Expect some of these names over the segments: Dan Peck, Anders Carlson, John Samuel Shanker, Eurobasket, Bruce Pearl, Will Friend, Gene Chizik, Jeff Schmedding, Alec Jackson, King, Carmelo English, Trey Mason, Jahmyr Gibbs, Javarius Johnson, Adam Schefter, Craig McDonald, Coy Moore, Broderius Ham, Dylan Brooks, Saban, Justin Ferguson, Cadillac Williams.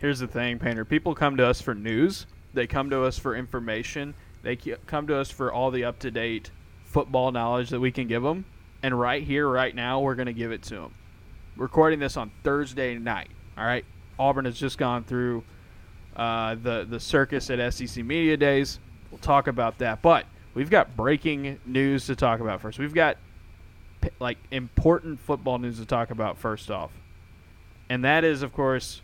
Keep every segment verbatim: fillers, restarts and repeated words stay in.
Here's the thing, Painter. People come to us for news. They come to us for information. They come to us for all the up-to-date football knowledge that we can give them. And right here, right now, we're going to give it to them. Recording this on Thursday night, all right? Auburn has just gone through uh, the, the circus at S E C Media Days. We'll talk about that. But we've got breaking news to talk about first. We've got, like, important football news to talk about first off. And that is, of course...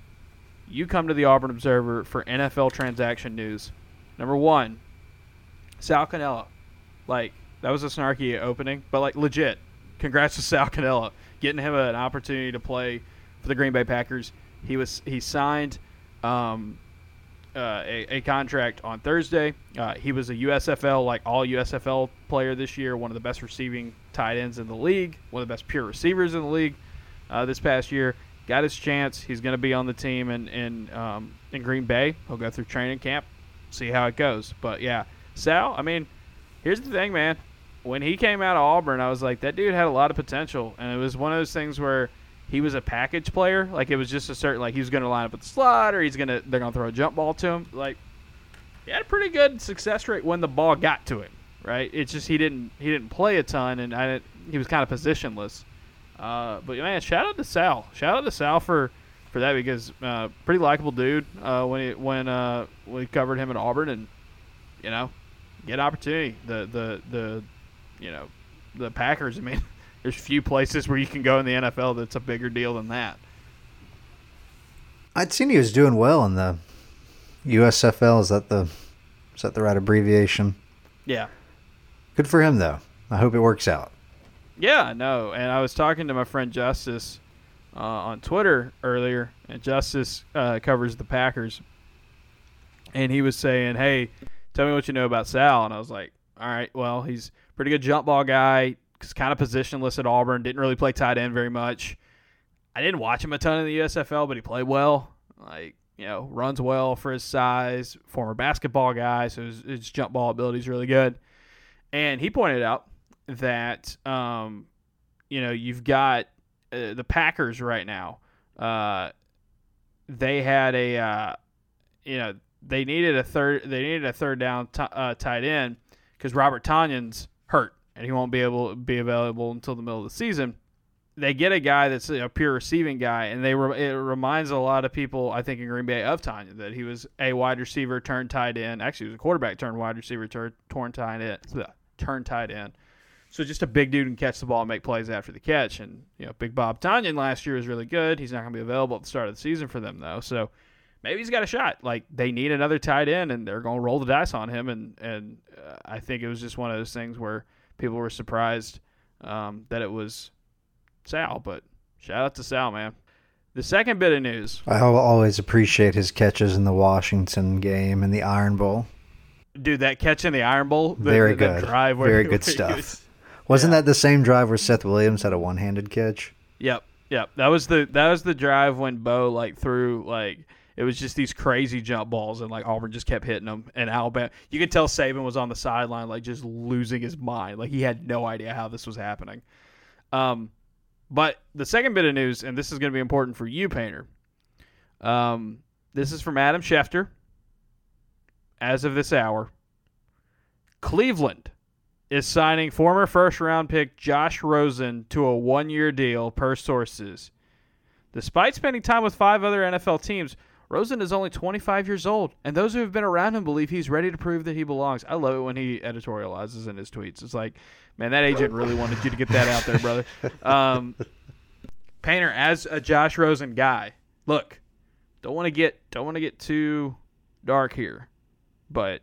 You come to the Auburn Observer for N F L transaction news. Number one, Sal Cannella. Like, that was a snarky opening, but, like, legit. Congrats to Sal Cannella. Getting him an opportunity to play for the Green Bay Packers. He was he signed um, uh, a, a contract on Thursday. Uh, he was a U S F L, like, all-U S F L player this year, one of the best receiving tight ends in the league, one of the best pure receivers in the league uh, this past year. Got his chance. He's going to be on the team in in, um, in Green Bay. He'll go through training camp, see how it goes. But, yeah, Sal, I mean, here's the thing, man. When he came out of Auburn, I was like, that dude had a lot of potential. And it was one of those things where he was a package player. Like, it was just a certain, like, he was going to line up at the slot or he's going to, they're going to throw a jump ball to him. Like, he had a pretty good success rate when the ball got to him, right? It's just he didn't he didn't play a ton, and I didn't, he was kind of positionless. Uh, but, man, shout out to Sal. Shout out to Sal for, for that because uh, pretty likable dude uh, when he, when uh, we covered him in Auburn and, you know, get opportunity. The, the, the you know, the Packers, I mean, there's few places where you can go in the N F L that's a bigger deal than that. I'd seen he was doing well in the U S F L. Is that the, is that the right abbreviation? Yeah. Good for him, though. I hope it works out. Yeah, no, and I was talking to my friend Justice uh, on Twitter earlier, and Justice uh, covers the Packers, and he was saying, hey, tell me what you know about Sal, and I was like, all right, well, he's a pretty good jump ball guy, he's kind of positionless at Auburn, didn't really play tight end very much. I didn't watch him a ton in the U S F L, but he played well, like, you know, runs well for his size, former basketball guy, so his, his jump ball ability is really good, and he pointed out that, um, you know, you've got uh, the Packers right now. Uh, they had a, uh, you know, they needed a third, they needed a third down t- uh, tight end because Robert Tonyan's hurt and he won't be able to be available until the middle of the season. They get a guy that's a pure receiving guy, and they re- it reminds a lot of people, I think, in Green Bay of Tonyan, that he was a wide receiver turned tight end. Actually, he was a quarterback turned wide receiver turned torn tight end, turned tight end. So just a big dude can catch the ball and make plays after the catch. And, you know, Big Bob Tonyan last year was really good. He's not going to be available at the start of the season for them, though. So maybe he's got a shot. Like, they need another tight end, and they're going to roll the dice on him. And, and uh, I think it was just one of those things where people were surprised um, that it was Sal. But shout out to Sal, man. The second bit of news. I always appreciate his catches in the Washington game and the Iron Bowl. Dude, that catch in the Iron Bowl. The, Very the, good. Drive where, Very good stuff. Was, Wasn't yeah. that the same drive where Seth Williams had a one-handed catch? Yep, yep. That was the that was the drive when Bo like threw like it was just these crazy jump balls and like Auburn just kept hitting them. And Alabama, you could tell Saban was on the sideline like just losing his mind, like he had no idea how this was happening. Um, but the second bit of news, and this is going to be important for you, Painter. Um, this is from Adam Schefter. As of this hour, Cleveland is signing former first-round pick Josh Rosen to a one-year deal per sources. Despite spending time with five other N F L teams, Rosen is only twenty-five years old, and those who have been around him believe he's ready to prove that he belongs. I love it when he editorializes in his tweets. It's like, man, that agent really wanted you to get that out there, brother. Um, Painter, as a Josh Rosen guy, look, don't want to get don't want to get too dark here, but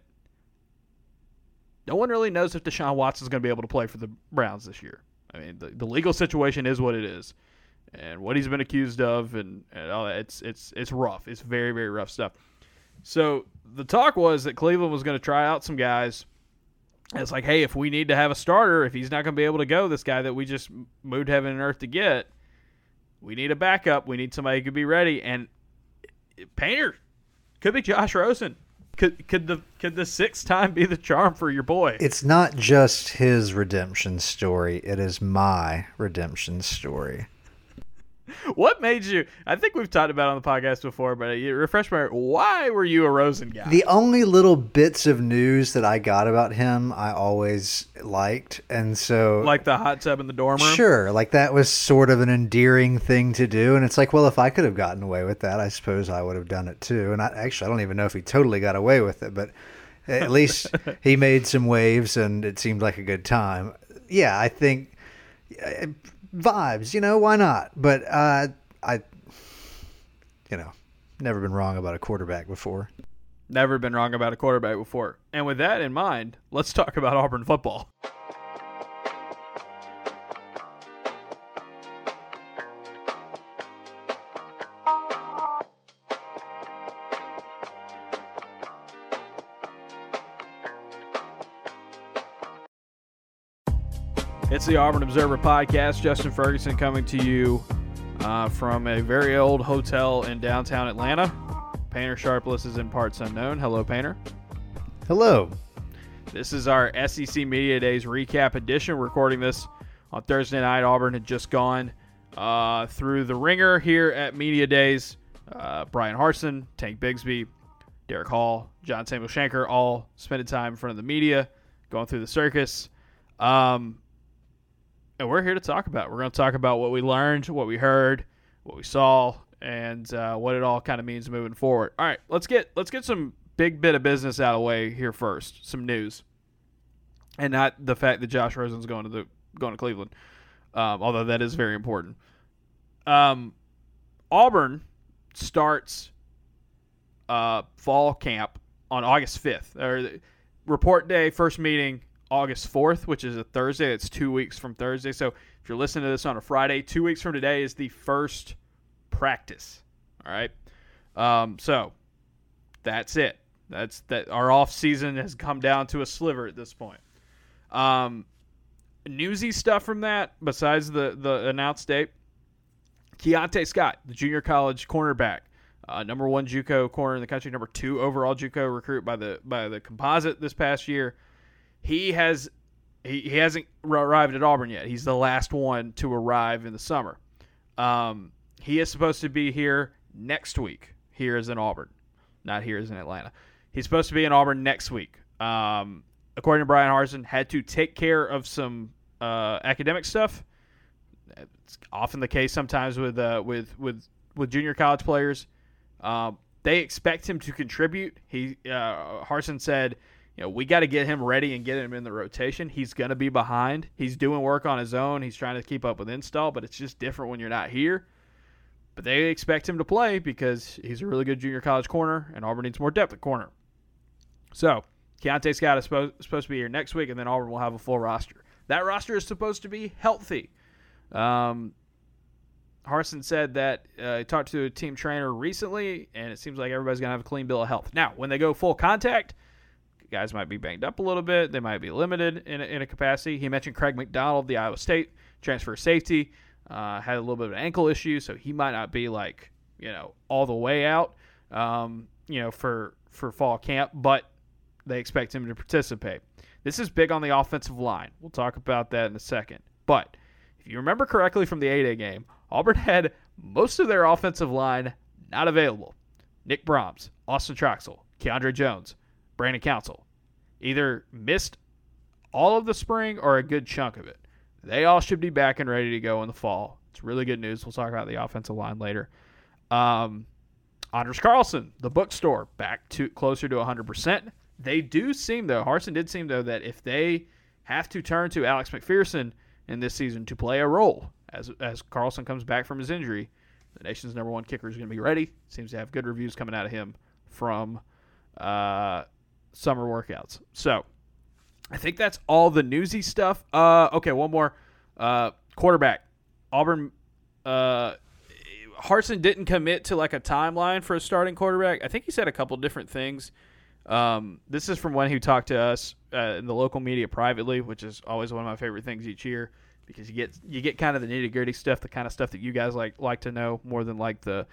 no one really knows if Deshaun Watson is going to be able to play for the Browns this year. I mean, the, the legal situation is what it is, and what he's been accused of, and, and all that. It's it's it's rough. It's very very rough stuff. So the talk was that Cleveland was going to try out some guys. And it's like, hey, if we need to have a starter, if he's not going to be able to go, this guy that we just moved heaven and earth to get, we need a backup. We need somebody who could be ready. And Painter could be Josh Rosen. Could could the could the sixth time be the charm for your boy? It's not just his redemption story. It is my redemption story. What made you, I think we've talked about it on the podcast before, but you refresh my, why were you a Rosen guy? The only little bits of news that I got about him, I always liked. And so, like the hot tub in the dorm room? Sure. Like that was sort of an endearing thing to do. And it's like, well, if I could have gotten away with that, I suppose I would have done it too. And I actually, I don't even know if he totally got away with it, but at least he made some waves and it seemed like a good time. Yeah, I think uh, vibes, you know, why not? But uh, I, you know, never been wrong about a quarterback before. Never been wrong about a quarterback before. And with that in mind, let's talk about Auburn football. It's the Auburn Observer podcast. Justin Ferguson coming to you uh, from a very old hotel in downtown Atlanta. Painter Sharpless is in parts unknown. Hello, Painter. Hello. This is our S E C Media Days recap edition. We're recording this on Thursday night. Auburn had just gone uh, through the ringer here at Media Days. Uh, Brian Harsin, Tank Bigsby, Derek Hall, John Samuel Shanker all spending time in front of the media, going through the circus. Um... And we're here to talk about it. We're going to talk about what we learned, what we heard, what we saw, and uh, what it all kind of means moving forward. All right, let's get let's get some big bit of business out of the way here first, some news, and not the fact that Josh Rosen's going to the going to Cleveland, um, although that is very important. Um, Auburn starts uh, fall camp on August fifth. Or report day, first meeting. August fourth, which is a Thursday. That's two weeks from Thursday. So if you're listening to this on a Friday, two weeks from today is the first practice. All right. Um, so that's it. That's that. Our off season has come down to a sliver at this point. Um, newsy stuff from that, besides the, the announced date, Keontae Scott, the junior college cornerback, uh, number one JUCO corner in the country, number two overall JUCO recruit by the, by the composite this past year. He has, he, he hasn't arrived at Auburn yet. He's the last one to arrive in the summer. Um, he is supposed to be here next week. Here is in Auburn, not here is in Atlanta. He's supposed to be in Auburn next week. Um, according to Brian Harsin, had to take care of some uh, academic stuff. It's often the case sometimes with uh, with with with junior college players. Um, they expect him to contribute. He uh, Harsin said, you know, we got to get him ready and get him in the rotation. He's going to be behind. He's doing work on his own. He's trying to keep up with install, but it's just different when you're not here. But they expect him to play because he's a really good junior college corner, and Auburn needs more depth at corner. So Keontae Scott is supposed, supposed to be here next week, and then Auburn will have a full roster. That roster is supposed to be healthy. Um, Harsin said that uh, he talked to a team trainer recently, and it seems like everybody's going to have a clean bill of health. Now, when they go full contact, guys might be banged up a little bit. They might be limited in a, in a capacity. He mentioned Craig McDonald, the Iowa State transfer safety, uh, had a little bit of an ankle issue, so he might not be like, you know, all the way out, um, you know, for, for fall camp, but they expect him to participate. This is big on the offensive line. We'll talk about that in a second. But if you remember correctly from the A-Day game, Auburn had most of their offensive line not available. Nick Brahms, Austin Troxel, Keiondre Jones, Brandon Council either missed all of the spring or a good chunk of it. They all should be back and ready to go in the fall. It's really good news. We'll talk about the offensive line later. Um, Anders Carlson, the bookstore, back to closer to one hundred percent. They do seem, though, Harsin did seem, though, that if they have to turn to Alex McPherson in this season to play a role, as, as Carlson comes back from his injury, the nation's number one kicker is going to be ready. Seems to have good reviews coming out of him from uh, – summer workouts. So I think that's all the newsy stuff. Uh, okay, one more. Uh, quarterback. Auburn, uh, Harsin didn't commit to like a timeline for a starting quarterback. I think he said a couple different things. Um, this is from when he talked to us uh, in the local media privately, which is always one of my favorite things each year because you get you get kind of the nitty-gritty stuff, the kind of stuff that you guys like like to know more than like the,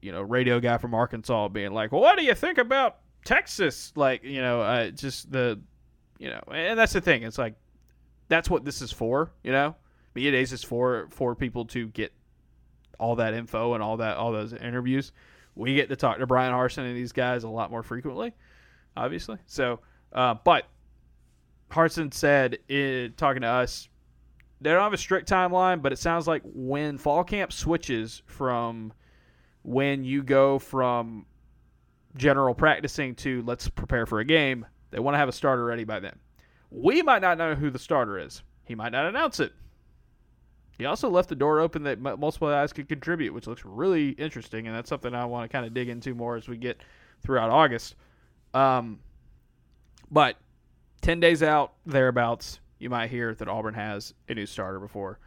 you know, radio guy from Arkansas being like, well, what do you think about Texas, like, you know, uh, just the, you know, and that's the thing. It's like, that's what this is for, you know. Media Days is for, for people to get all that info and all that all those interviews. We get to talk to Brian Harsin and these guys a lot more frequently, obviously. So, uh, but Harsin said, in talking to us, they don't have a strict timeline, but it sounds like when fall camp switches from when you go from general practicing to let's prepare for a game, they want to have a starter ready by then. We might not know who the starter is. He might not announce it. He also left the door open that multiple guys could contribute, which looks really interesting, and that's something I want to kind of dig into more as we get throughout August. Um, but ten days out, thereabouts, you might hear that Auburn has a new starter before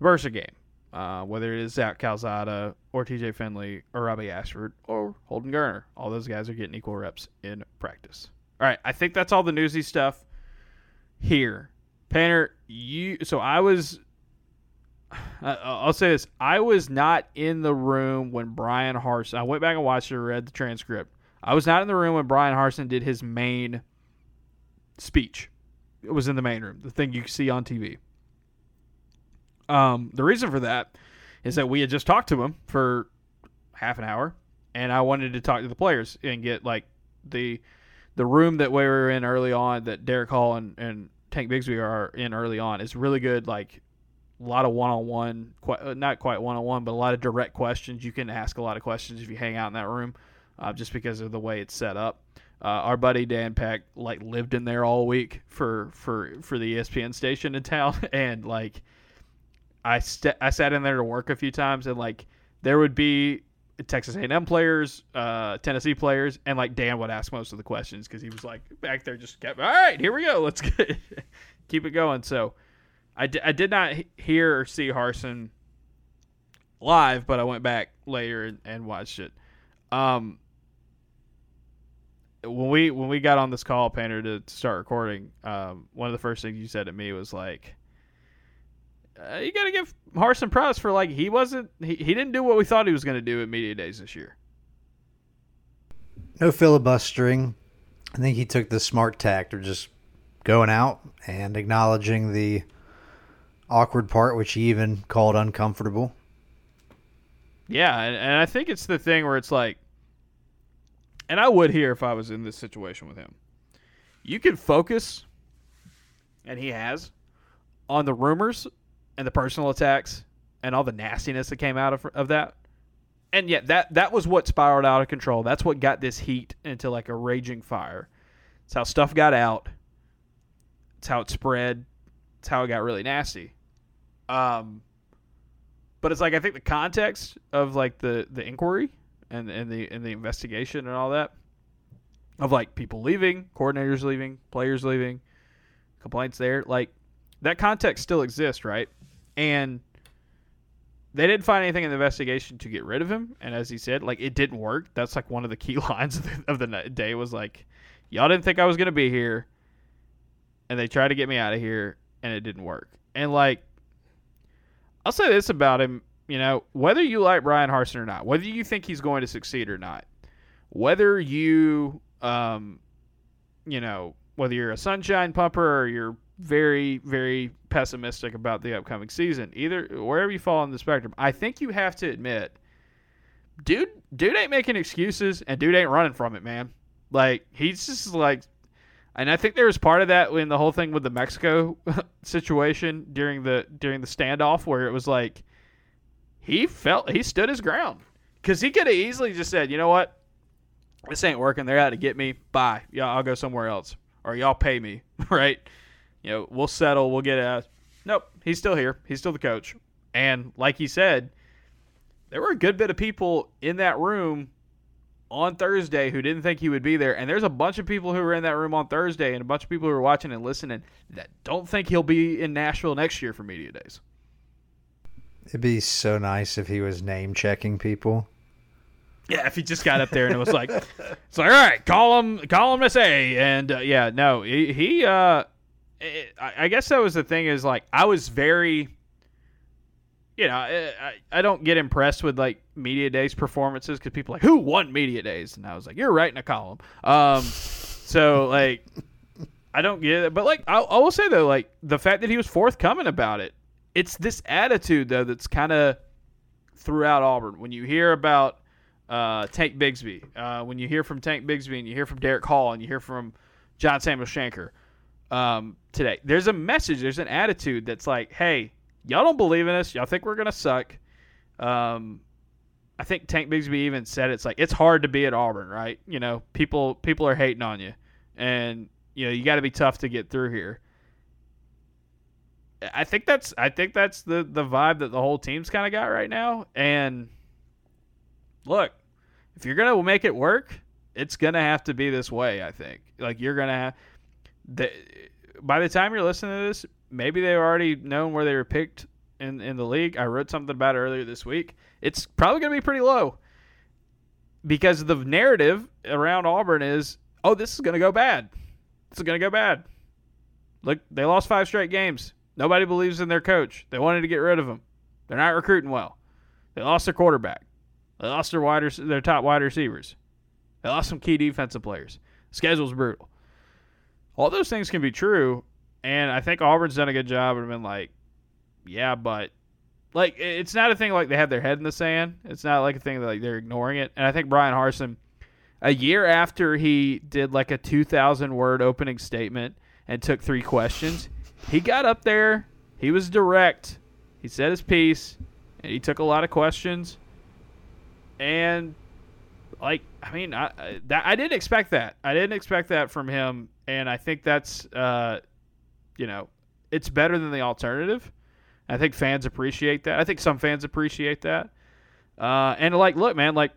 Versa game, uh, whether it is Zach Calzada or T J Finley or Robbie Ashford or Holden Garner. All those guys are getting equal reps in practice. All right, I think that's all the newsy stuff here. Panner, you. So I was... I'll say this. I was not in the room when Brian Harsin... I went back and watched it, read the transcript. I was not in the room when Brian Harsin did his main speech. It was in the main room, the thing you see on T V. Um, the reason for that is that we had just talked to him for half an hour, and I wanted to talk to the players and get like the the room that we were in early on, that Derek Hall and, and Tank Bigsby are in early on, is really good, like... a lot of one-on-one, quite, not quite one-on-one, but a lot of direct questions. You can ask a lot of questions if you hang out in that room, uh, just because of the way it's set up. Uh, our buddy Dan Peck like lived in there all week for for, for the E S P N station in town, and like I st- I sat in there to work a few times, and like there would be Texas A and M players, uh, Tennessee players, and like Dan would ask most of the questions because he was like back there just kept, all right, here we go, let's get, keep it going. So. I did not hear or see Harsin live, but I went back later and watched it. Um, when we when we got on this call, Painter, to start recording, um, one of the first things you said to me was like, uh, "You got to give Harsin props for like he wasn't he, he didn't do what we thought he was going to do at Media Days this year. No filibustering. I think he took the smart tact of just going out and acknowledging the." Awkward part, which he even called uncomfortable. Yeah, and, and I think it's the thing where it's like, and I would hear if I was in this situation with him, you can focus, and he has, on the rumors and the personal attacks and all the nastiness that came out of, of that. And yet that that was what spiraled out of control. That's what got this heat into like a raging fire. It's how stuff got out. It's how it spread. It's how it got really nasty. Um, but it's like, I think the context of like the, the inquiry and, and the, and the investigation and all that, of like people leaving, coordinators leaving, players leaving, complaints there, like that context still exists. Right. And they didn't find anything in the investigation to get rid of him. And as he said, like it didn't work. That's like one of the key lines of the, of the day was like, y'all didn't think I was going to be here. And they tried to get me out of here and it didn't work. And like, I'll say this about him, you know, whether you like Brian Harsin or not, whether you think he's going to succeed or not, whether you, um, you know, whether you're a sunshine pumper or you're very, very pessimistic about the upcoming season, either wherever you fall on the spectrum, I think you have to admit, dude, dude ain't making excuses and dude ain't running from it, man. Like he's just like, and I think there was part of that in the whole thing with the Mexico situation during the during the standoff, where it was like he felt he stood his ground because he could have easily just said, you know what, this ain't working. They're out to get me. Bye. Yeah, I'll go somewhere else, or y'all pay me, right? You know, we'll settle. We'll get out. Nope. He's still here. He's still the coach. And like he said, there were a good bit of people in that room on Thursday who didn't think he would be there, and there's a bunch of people who were in that room on Thursday and a bunch of people who were watching and listening that don't think he'll be in Nashville next year for Media Days. It'd be so nice if he was name-checking people. Yeah, if he just got up there and it was like, it's like, all right, call him, call him S A. And, uh, yeah, no, he, he uh, it, I guess that was the thing is, like, I was very... You know, I, I don't get impressed with, like, Media Days performances because people are like, who won Media Days? And I was like, you're right in a column. Um, so, like, I don't get it. But, like, I, I will say, though, like, the fact that he was forthcoming about it, it's this attitude, though, that's kind of throughout Auburn. When you hear about uh, Tank Bigsby, uh, when you hear from Tank Bigsby and you hear from Derek Hall and you hear from John Samuel Shanker um, today, there's a message, there's an attitude that's like, hey, y'all don't believe in us. Y'all think we're going to suck. Um, I think Tank Bigsby even said it's like, it's hard to be at Auburn, right? You know, people people are hating on you. And, you know, you got to be tough to get through here. I think that's I think that's the, the vibe that the whole team's kind of got right now. And look, if you're gonna make it work, it's gonna have to be this way. I think like you're gonna have the, by the time you're listening to this, maybe they've already known where they were picked in, in the league. I wrote something about it earlier this week. It's probably gonna be pretty low because the narrative around Auburn is, oh, this is gonna go bad. This is gonna go bad. Look, they lost five straight games. Nobody believes in their coach. They wanted to get rid of him. They're not recruiting well. They lost their quarterback. They lost their wide, their top wide receivers. They lost some key defensive players. The schedule's brutal. All those things can be true, and I think Auburn's done a good job and been like, yeah, but like it's not a thing like they have their head in the sand. It's not like a thing that like they're ignoring it. And I think Brian Harsin, a year after he did like a two thousand word opening statement and took three questions, he got up there, he was direct, he said his piece, and he took a lot of questions. And, like, I mean, I, I, that, I didn't expect that. I didn't expect that from him, and I think that's, uh, you know, it's better than the alternative. I think fans appreciate that. I think some fans appreciate that. Uh, and, like, look, man, like,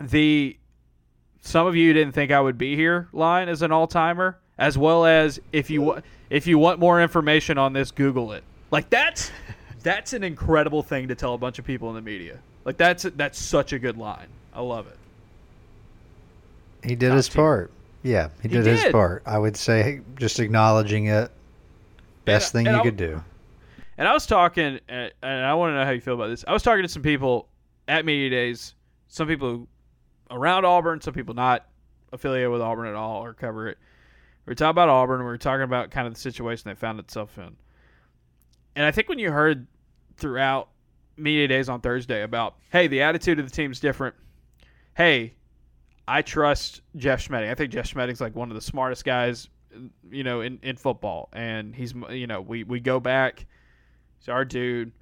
the some of you didn't think I would be here line is an all-timer, as well as if you want... If you want more information on this, Google it. Like that's that's an incredible thing to tell a bunch of people in the media. Like that's that's such a good line. I love it. He did Not his too. part. Yeah, he did, he did his part. I would say just acknowledging it, best and, thing and you I, could do. And I was talking, and I want to know how you feel about this. I was talking to some people at Media Days, some people around Auburn, some people not affiliated with Auburn at all or cover it. We were talking about Auburn. We were talking about kind of the situation they found itself in. And I think when you heard throughout Media Days on Thursday about, hey, the attitude of the team's different. Hey, I trust Jeff Schmedding. I think Jeff Schmedding's like one of the smartest guys, you know, in, in football. And he's, you know, we, we go back. He's our dude.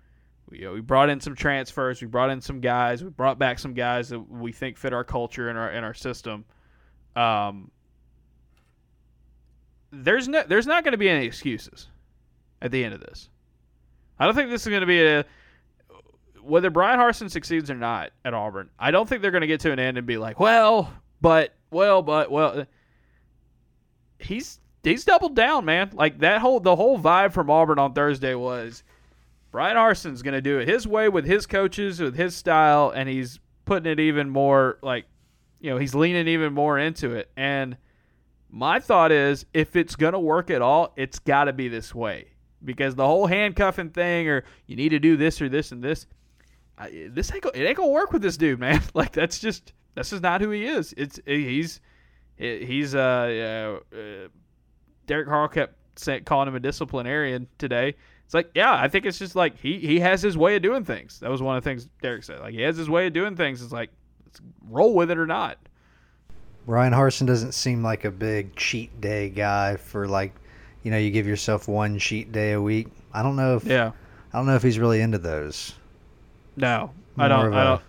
We, you know, we brought in some transfers. We brought in some guys. We brought back some guys that we think fit our culture and our, and our system. Um, There's no, there's not going to be any excuses at the end of this. I don't think this is going to be a whether Brian Harsin succeeds or not at Auburn. I don't think they're going to get to an end and be like, well, but, well, but, well. He's he's doubled down, man. Like that whole the whole vibe from Auburn on Thursday was Brian Harsin's going to do it his way with his coaches, with his style, and he's putting it even more like, you know, he's leaning even more into it. And my thought is, if it's going to work at all, it's got to be this way. Because the whole handcuffing thing, or you need to do this or this and this, I, this ain't go, it ain't going to work with this dude, man. Like, that's just, that's just not who he is. It's He's, he's uh, uh, uh Derek Hall kept saying, calling him a disciplinarian today. It's like, yeah, I think it's just like, he, he has his way of doing things. That was one of the things Derek said. Like, he has his way of doing things. It's like, let's roll with it or not. Brian Harsin doesn't seem like a big cheat day guy for like, you know, you give yourself one cheat day a week. I don't know if yeah. I don't know if he's really into those. No, More I don't. Of I don't.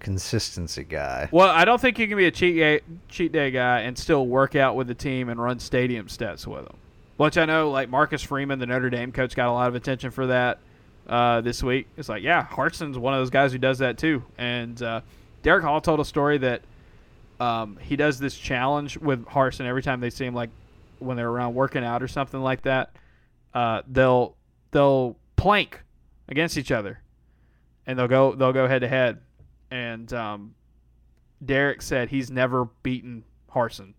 Consistency guy. Well, I don't think you can be a cheat day, cheat day guy and still work out with the team and run stadium stats with them. Which I know, like Marcus Freeman, the Notre Dame coach, got a lot of attention for that uh, this week. It's like, yeah, Harsin's one of those guys who does that too. And uh, Derek Hall told a story that. Um, he does this challenge with Harsin every time they see him, like when they're around working out or something like that. Uh, they'll they'll plank against each other, and they'll go they'll go head to head. And um, Derek said he's never beaten Harsin.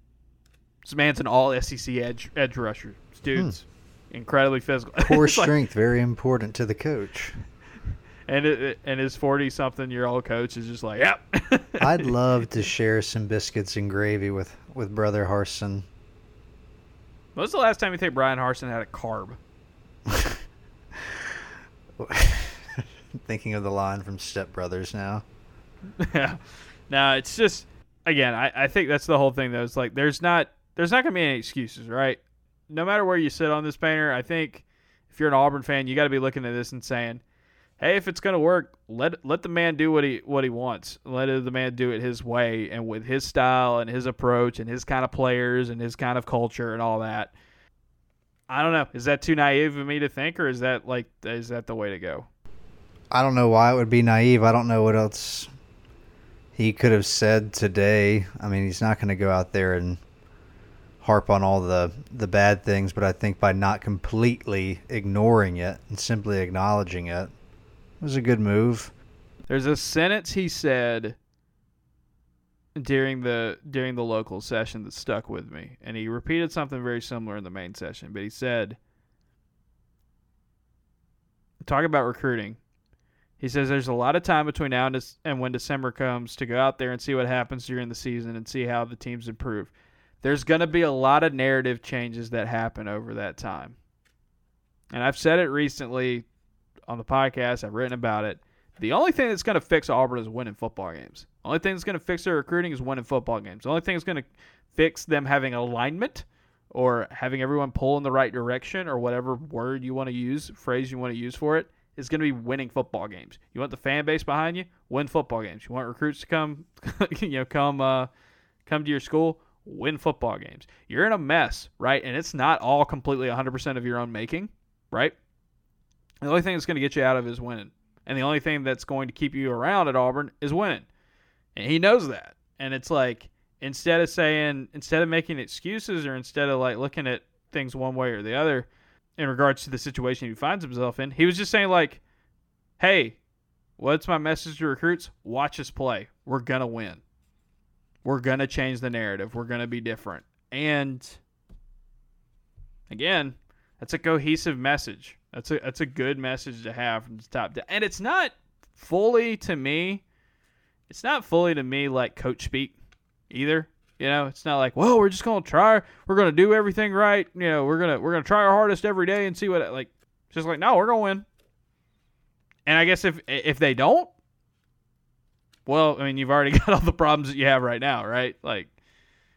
This man's an all S E C edge edge rusher. This dude's hmm. incredibly physical. Core strength, like, very important to the coach. And it, and his forty-something-year-old coach is just like, yep. I'd love to share some biscuits and gravy with, with Brother Harsin. When was the last time you think Brian Harsin had a carb? thinking of the line from Step Brothers now. Yeah. No, it's just, again, I, I think that's the whole thing, though. It's like there's not there's not going to be any excuses, right? No matter where you sit on this, Painter, I think if you're an Auburn fan, you got to be looking at this and saying, hey, if it's going to work, let let the man do what he what he wants. Let the man do it his way and with his style and his approach and his kind of players and his kind of culture and all that. I don't know. Is that too naive of me to think, or is that like is that the way to go? I don't know why it would be naive. I don't know what else he could have said today. I mean, he's not going to go out there and harp on all the, the bad things, but I think by not completely ignoring it and simply acknowledging it, it was a good move. There's a sentence he said during the during the local session that stuck with me, and he repeated something very similar in the main session, but he said, talk about recruiting. He says there's a lot of time between now and, and when December comes to go out there and see what happens during the season and see how the teams improve. There's going to be a lot of narrative changes that happen over that time. And I've said it recently on the podcast. I've written about it. The only thing that's going to fix Auburn is winning football games. The only thing that's going to fix their recruiting is winning football games. The only thing that's going to fix them having alignment or having everyone pull in the right direction or whatever word you want to use, phrase you want to use for it, is going to be winning football games. You want the fan base behind you? Win football games. You want recruits to come, you know, come, uh, come to your school? Win football games. You're in a mess, right? And it's not all completely one hundred percent of your own making, right? The only thing that's going to get you out of is winning. And the only thing that's going to keep you around at Auburn is winning. And he knows that. And it's like, instead of saying, instead of making excuses or instead of like looking at things one way or the other in regards to the situation he finds himself in, he was just saying like, hey, what's my message to recruits? Watch us play. We're going to win. We're going to change the narrative. We're going to be different. And again, that's a cohesive message. That's a that's a good message to have from the top down. And it's not fully to me, it's not fully to me like coach speak either. You know, it's not like, well, we're just gonna try, we're gonna do everything right. You know, we're gonna we're gonna try our hardest every day and see what it, like. It's just like, no, we're gonna win. And I guess if if they don't, well, I mean, you've already got all the problems that you have right now, right? Like,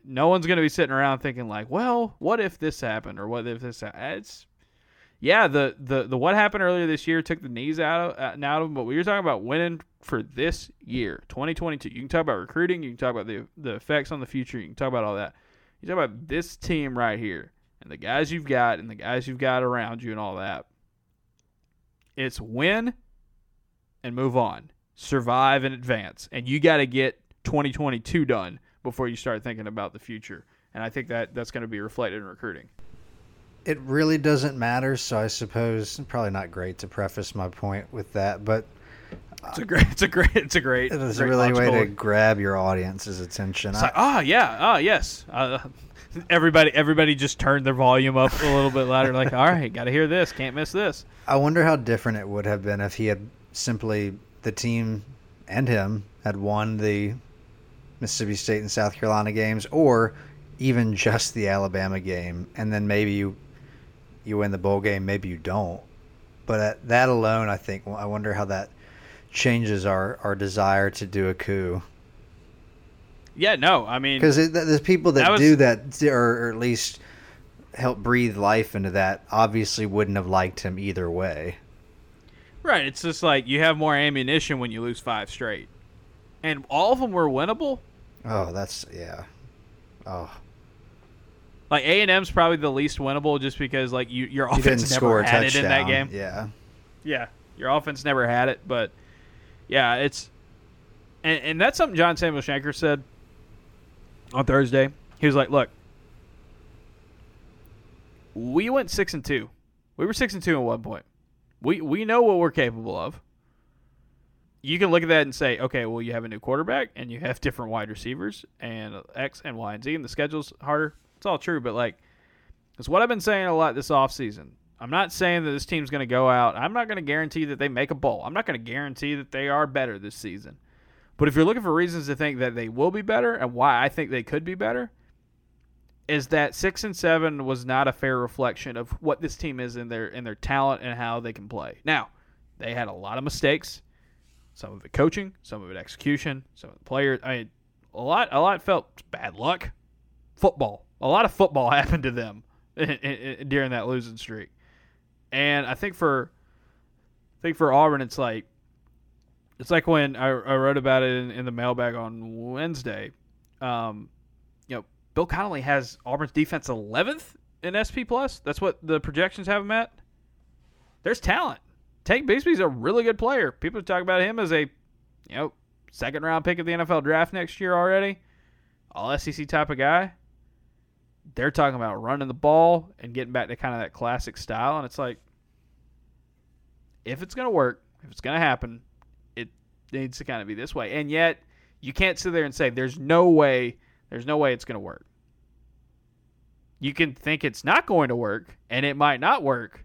no one's gonna be sitting around thinking like, well, what if this happened or what if this happened? It's Yeah, the, the, the what happened earlier this year took the knees out of, out of them, but we were talking about winning for this year, twenty twenty-two. You can talk about recruiting. You can talk about the, the effects on the future. You can talk about all that. You talk about this team right here and the guys you've got and the guys you've got around you and all that. It's win and move on. Survive and advance. And you got to get twenty twenty-two done before you start thinking about the future. And I think that that's going to be reflected in recruiting. It really doesn't matter, so I suppose probably not great to preface my point with that, but uh, it's a great, it's a great, it's a great. It is a really way to grab your audience's attention. It's I, like, oh yeah, oh yes. Uh, everybody, everybody just turned their volume up a little bit louder. Like, all right, got to hear this, can't miss this. I wonder how different it would have been if he had simply the team and him had won the Mississippi State and South Carolina games, or even just the Alabama game, and then maybe you. You win the bowl game, maybe you don't. But at that alone, I think, well, I wonder how that changes our, our desire to do a coup. Yeah, no, I mean... Because the people that, that was, do that, or, or at least help breathe life into that, obviously wouldn't have liked him either way. Right, it's just like you have more ammunition when you lose five straight. And all of them were winnable? Oh, that's, yeah. Oh, like A and M's probably the least winnable, just because like you your offense never had it in that game. Yeah, yeah, your offense never had it. But yeah, it's and, and that's something John Samuel Shanker said on Thursday. He was like, "Look, we went six and two. We were six and two at one point. We we know what we're capable of. You can look at that and say, okay, well, you have a new quarterback and you have different wide receivers and X and Y and Z, and the schedule's harder." It's all true, but like, it's what I've been saying a lot this offseason. I'm not saying that this team's going to go out. I'm not going to guarantee that they make a bowl. I'm not going to guarantee that they are better this season. But if you're looking for reasons to think that they will be better and why I think they could be better, is that six and seven was not a fair reflection of what this team is in their in their talent and how they can play. Now, They had a lot of mistakes. Some of it coaching, some of it execution, some of the players. I mean, a lot, a lot felt bad luck. Football. A lot of football happened to them during that losing streak. And I think for, I think for Auburn, it's like, it's like when I, I wrote about it in, in the mailbag on Wednesday. Um, you know, Bill Connolly has Auburn's defense eleventh in S P plus. That's what the projections have him at. There's talent. Tank Bigsby's a really good player. People talk about him as a, you know, second round pick of the N F L draft next year already. All S E C type of guy. They're talking about running the ball and getting back to kind of that classic style. And it's like, if it's going to work, if it's going to happen, it needs to kind of be this way. And yet you can't sit there and say, there's no way, there's no way it's going to work. You can think it's not going to work and it might not work.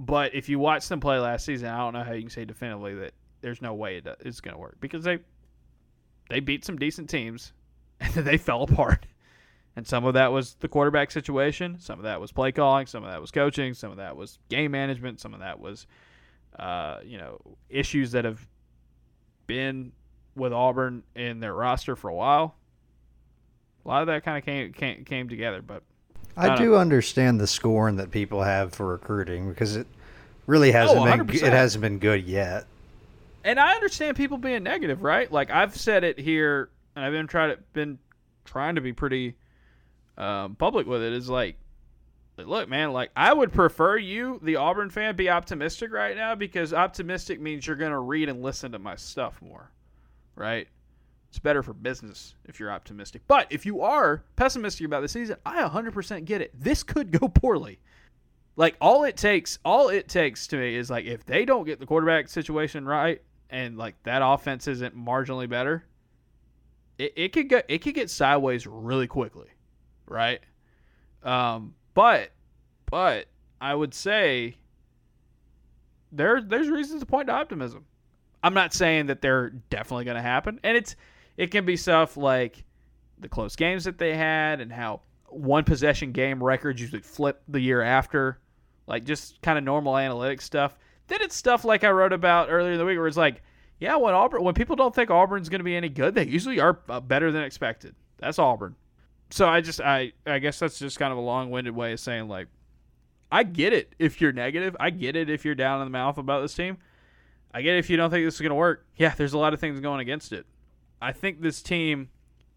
But if you watch them play last season, I don't know how you can say definitively that there's no way it's going to work, because they, they beat some decent teams and then they fell apart. And some of that was the quarterback situation. Some of that was play calling. Some of that was coaching. Some of that was game management. Some of that was, uh, you know, issues that have been with Auburn in their roster for a while. A lot of that kind of came, came came together. But I, I do know. understand the scorn that people have for recruiting, because it really hasn't oh, been it hasn't been good yet. And I understand people being negative, right? Like I've said it here, and I've been trying to been trying to be pretty. Um, public with it is like, look, man, like I would prefer you, the Auburn fan, be optimistic right now, because optimistic means you're going to read and listen to my stuff more, right? It's better for business if you're optimistic. But if you are pessimistic about the season, I one hundred percent get it. This could go poorly. Like all it takes, all it takes to me is like, if they don't get the quarterback situation right, and like that offense isn't marginally better, it, it could get, it could get sideways really quickly. Right. Um, but, but I would say there, there's reasons to point to optimism. I'm not saying that they're definitely going to happen. And it's, it can be stuff like the close games that they had and how one possession game records usually flip the year after, like just kind of normal analytics stuff. Then it's stuff like I wrote about earlier in the week where it's like, yeah, when Auburn, when people don't think Auburn's going to be any good, they usually are better than expected. That's Auburn. So I just I, I guess that's just kind of a long-winded way of saying, like, I get it if you're negative. I get it if you're down in the mouth about this team. I get it if you don't think this is going to work. Yeah, there's a lot of things going against it. I think this team,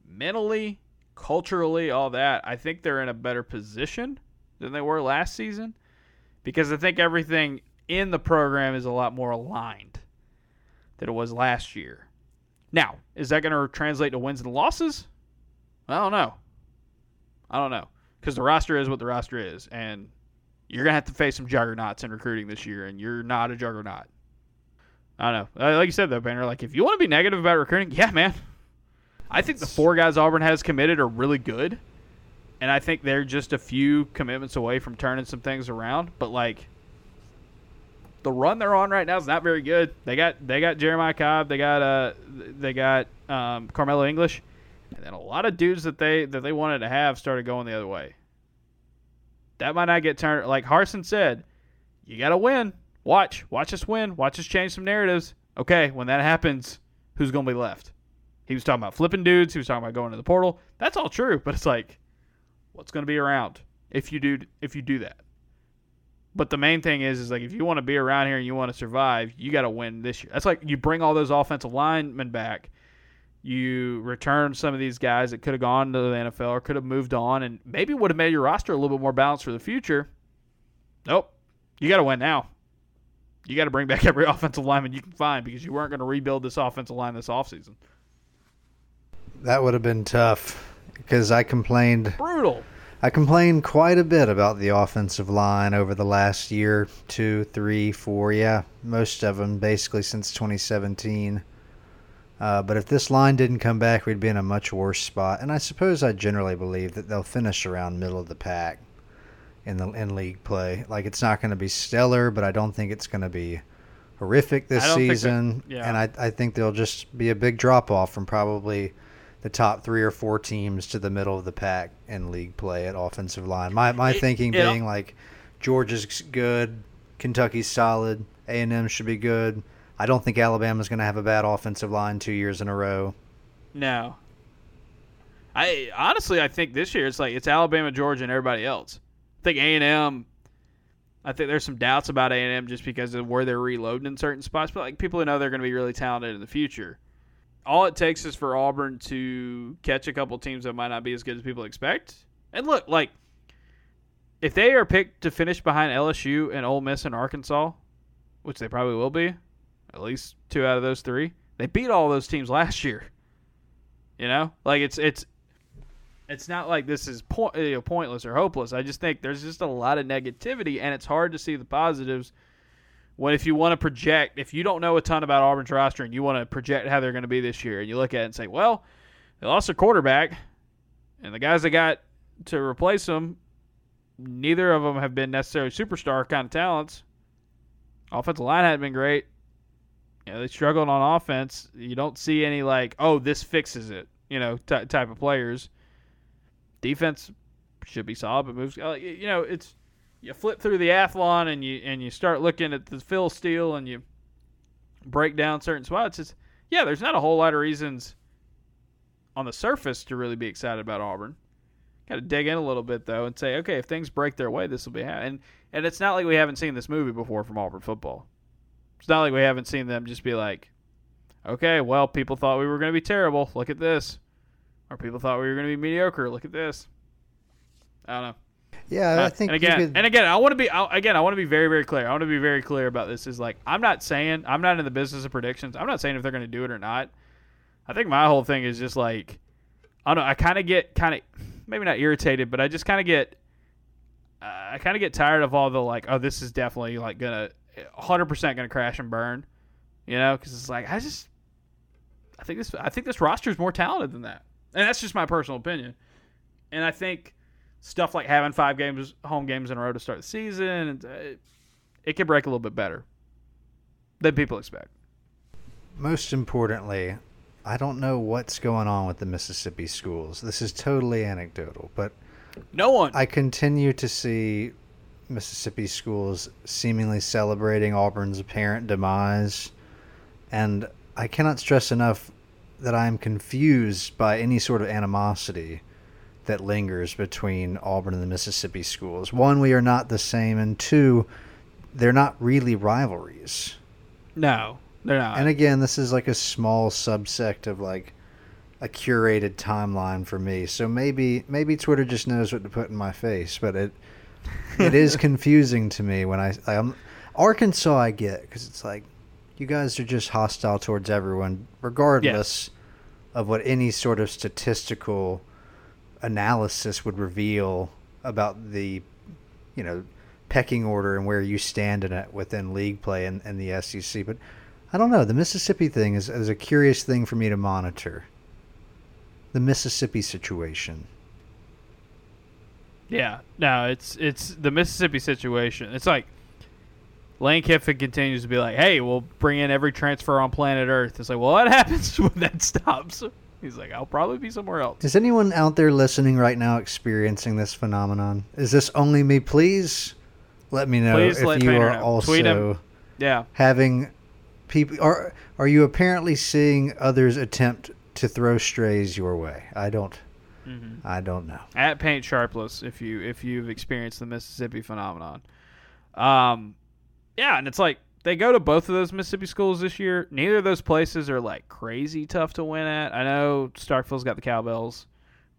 mentally, culturally, all that, I think they're in a better position than they were last season, because I think everything in the program is a lot more aligned than it was last year. Now, is that going to translate to wins and losses? I don't know. I don't know, because the roster is what the roster is, and you're going to have to face some juggernauts in recruiting this year, and you're not a juggernaut. I don't know. Like you said, though, Banner, like if you want to be negative about recruiting, yeah, man. I think the four guys Auburn has committed are really good, and I think they're just a few commitments away from turning some things around, but, like, the run they're on right now is not very good. They got they got Jeremiah Cobb. They got, uh, they got um, Carmelo English. And then a lot of dudes that they that they wanted to have started going the other way. That might not get turned. Like Harsin said, you got to win. Watch. Watch us win. Watch us change some narratives. Okay, when that happens, who's going to be left? He was talking about flipping dudes. He was talking about going to the portal. That's all true, but it's like, what's going to be around if you do if you do that? But the main thing is, is like if you want to be around here and you want to survive, you got to win this year. That's like you bring all those offensive linemen back. You return some of these guys that could have gone to the N F L or could have moved on and maybe would have made your roster a little bit more balanced for the future. Nope. You got to win now. You got to bring back every offensive lineman you can find, because you weren't going to rebuild this offensive line this offseason. That would have been tough, because I complained. Brutal. I complained quite a bit about the offensive line over the last year, two, three, four, yeah, most of them basically since twenty seventeen. Uh, but if this line didn't come back, we'd be in a much worse spot. And I suppose I generally believe that they'll finish around middle of the pack in the in league play. Like, it's not going to be stellar, but I don't think it's going to be horrific this season. That, yeah. And I, I think there'll just be a big drop-off from probably the top three or four teams to the middle of the pack in league play at offensive line. My, my it, thinking it, being, like, Georgia's good. Kentucky's solid. A and M should be good. I don't think Alabama's going to have a bad offensive line two years in a row. No. I honestly, I think this year it's like it's Alabama, Georgia, and everybody else. I think A and M, I think there's some doubts about A and M just because of where they're reloading in certain spots. But like people who know they're going to be really talented in the future. All it takes is for Auburn to catch a couple teams that might not be as good as people expect. And look, like if they are picked to finish behind L S U and Ole Miss and Arkansas, which they probably will be, at least two out of those three, they beat all those teams last year. You know, like it's it's it's not like this is point, you know, pointless or hopeless. I just think there's just a lot of negativity, and it's hard to see the positives. When if you want to project, if you don't know a ton about Auburn's roster and you want to project how they're going to be this year, and you look at it and say, well, they lost their quarterback, and the guys they got to replace them, neither of them have been necessarily superstar kind of talents. Offensive line hadn't been great. You know, they struggled on offense. You don't see any like, oh, this fixes it, you know, t- type of players. Defense should be solid, but moves. You know, it's you flip through the Athlon and you and you start looking at the Phil Steele and you break down certain spots. It's yeah, there's not a whole lot of reasons on the surface to really be excited about Auburn. Got to dig in a little bit though and say, okay, if things break their way, this will be happening. And and it's not like we haven't seen this movie before from Auburn football. It's not like we haven't seen them just be like, okay, well, people thought we were going to be terrible. Look at this. Or people thought we were going to be mediocre. Look at this. I don't know. Yeah, uh, I think. And again, could... and again, I want to be. I, again, I want to be very, very clear. I want to be very clear about this. Is like, I'm not saying I'm not in the business of predictions. I'm not saying if they're going to do it or not. I think my whole thing is just like, I don't know. I kind of get kind of maybe not irritated, but I just kind of get. Uh, I kind of get tired of all the like, oh, this is definitely like gonna one hundred percent gonna crash and burn, you know? Because it's like I just, I think this, I think this roster is more talented than that, and that's just my personal opinion. And I think. Stuff like having five games, home games in a row to start the season, it, it can break a little bit better than people expect. Most importantly, I don't know what's going on with the Mississippi schools. This is totally anecdotal, but no one. I continue to see Mississippi schools seemingly celebrating Auburn's apparent demise, and I cannot stress enough that I am confused by any sort of animosity that lingers between Auburn and the Mississippi schools. One, we are not the same, and two, they're not really rivalries. No, they're not. And again, this is like a small subsect of like a curated timeline for me. So maybe maybe Twitter just knows what to put in my face, but it it is confusing to me when I I'm, Arkansas I get, because it's like you guys are just hostile towards everyone, regardless yes. of what any sort of statistical analysis would reveal about the, you know, pecking order and where you stand in it within league play and, and the S E C. But I don't know. The Mississippi thing is, is a curious thing for me to monitor. The Mississippi situation. Yeah. No, it's it's the Mississippi situation. It's like Lane Kiffin continues to be like, hey, we'll bring in every transfer on planet Earth. It's like, well, what happens when that stops? He's like, I'll probably be somewhere else. Is anyone out there listening right now experiencing this phenomenon? Is this only me? Please let me know Please if you are know. also yeah. having people. Are, are you apparently seeing others attempt to throw strays your way? I don't. Mm-hmm. I don't know. At Paint Sharpless, if you if you've experienced the Mississippi phenomenon, um, yeah, and it's like they go to both of those Mississippi schools this year. Neither of those places are, like, crazy tough to win at. I know Starkville's got the Cowbells,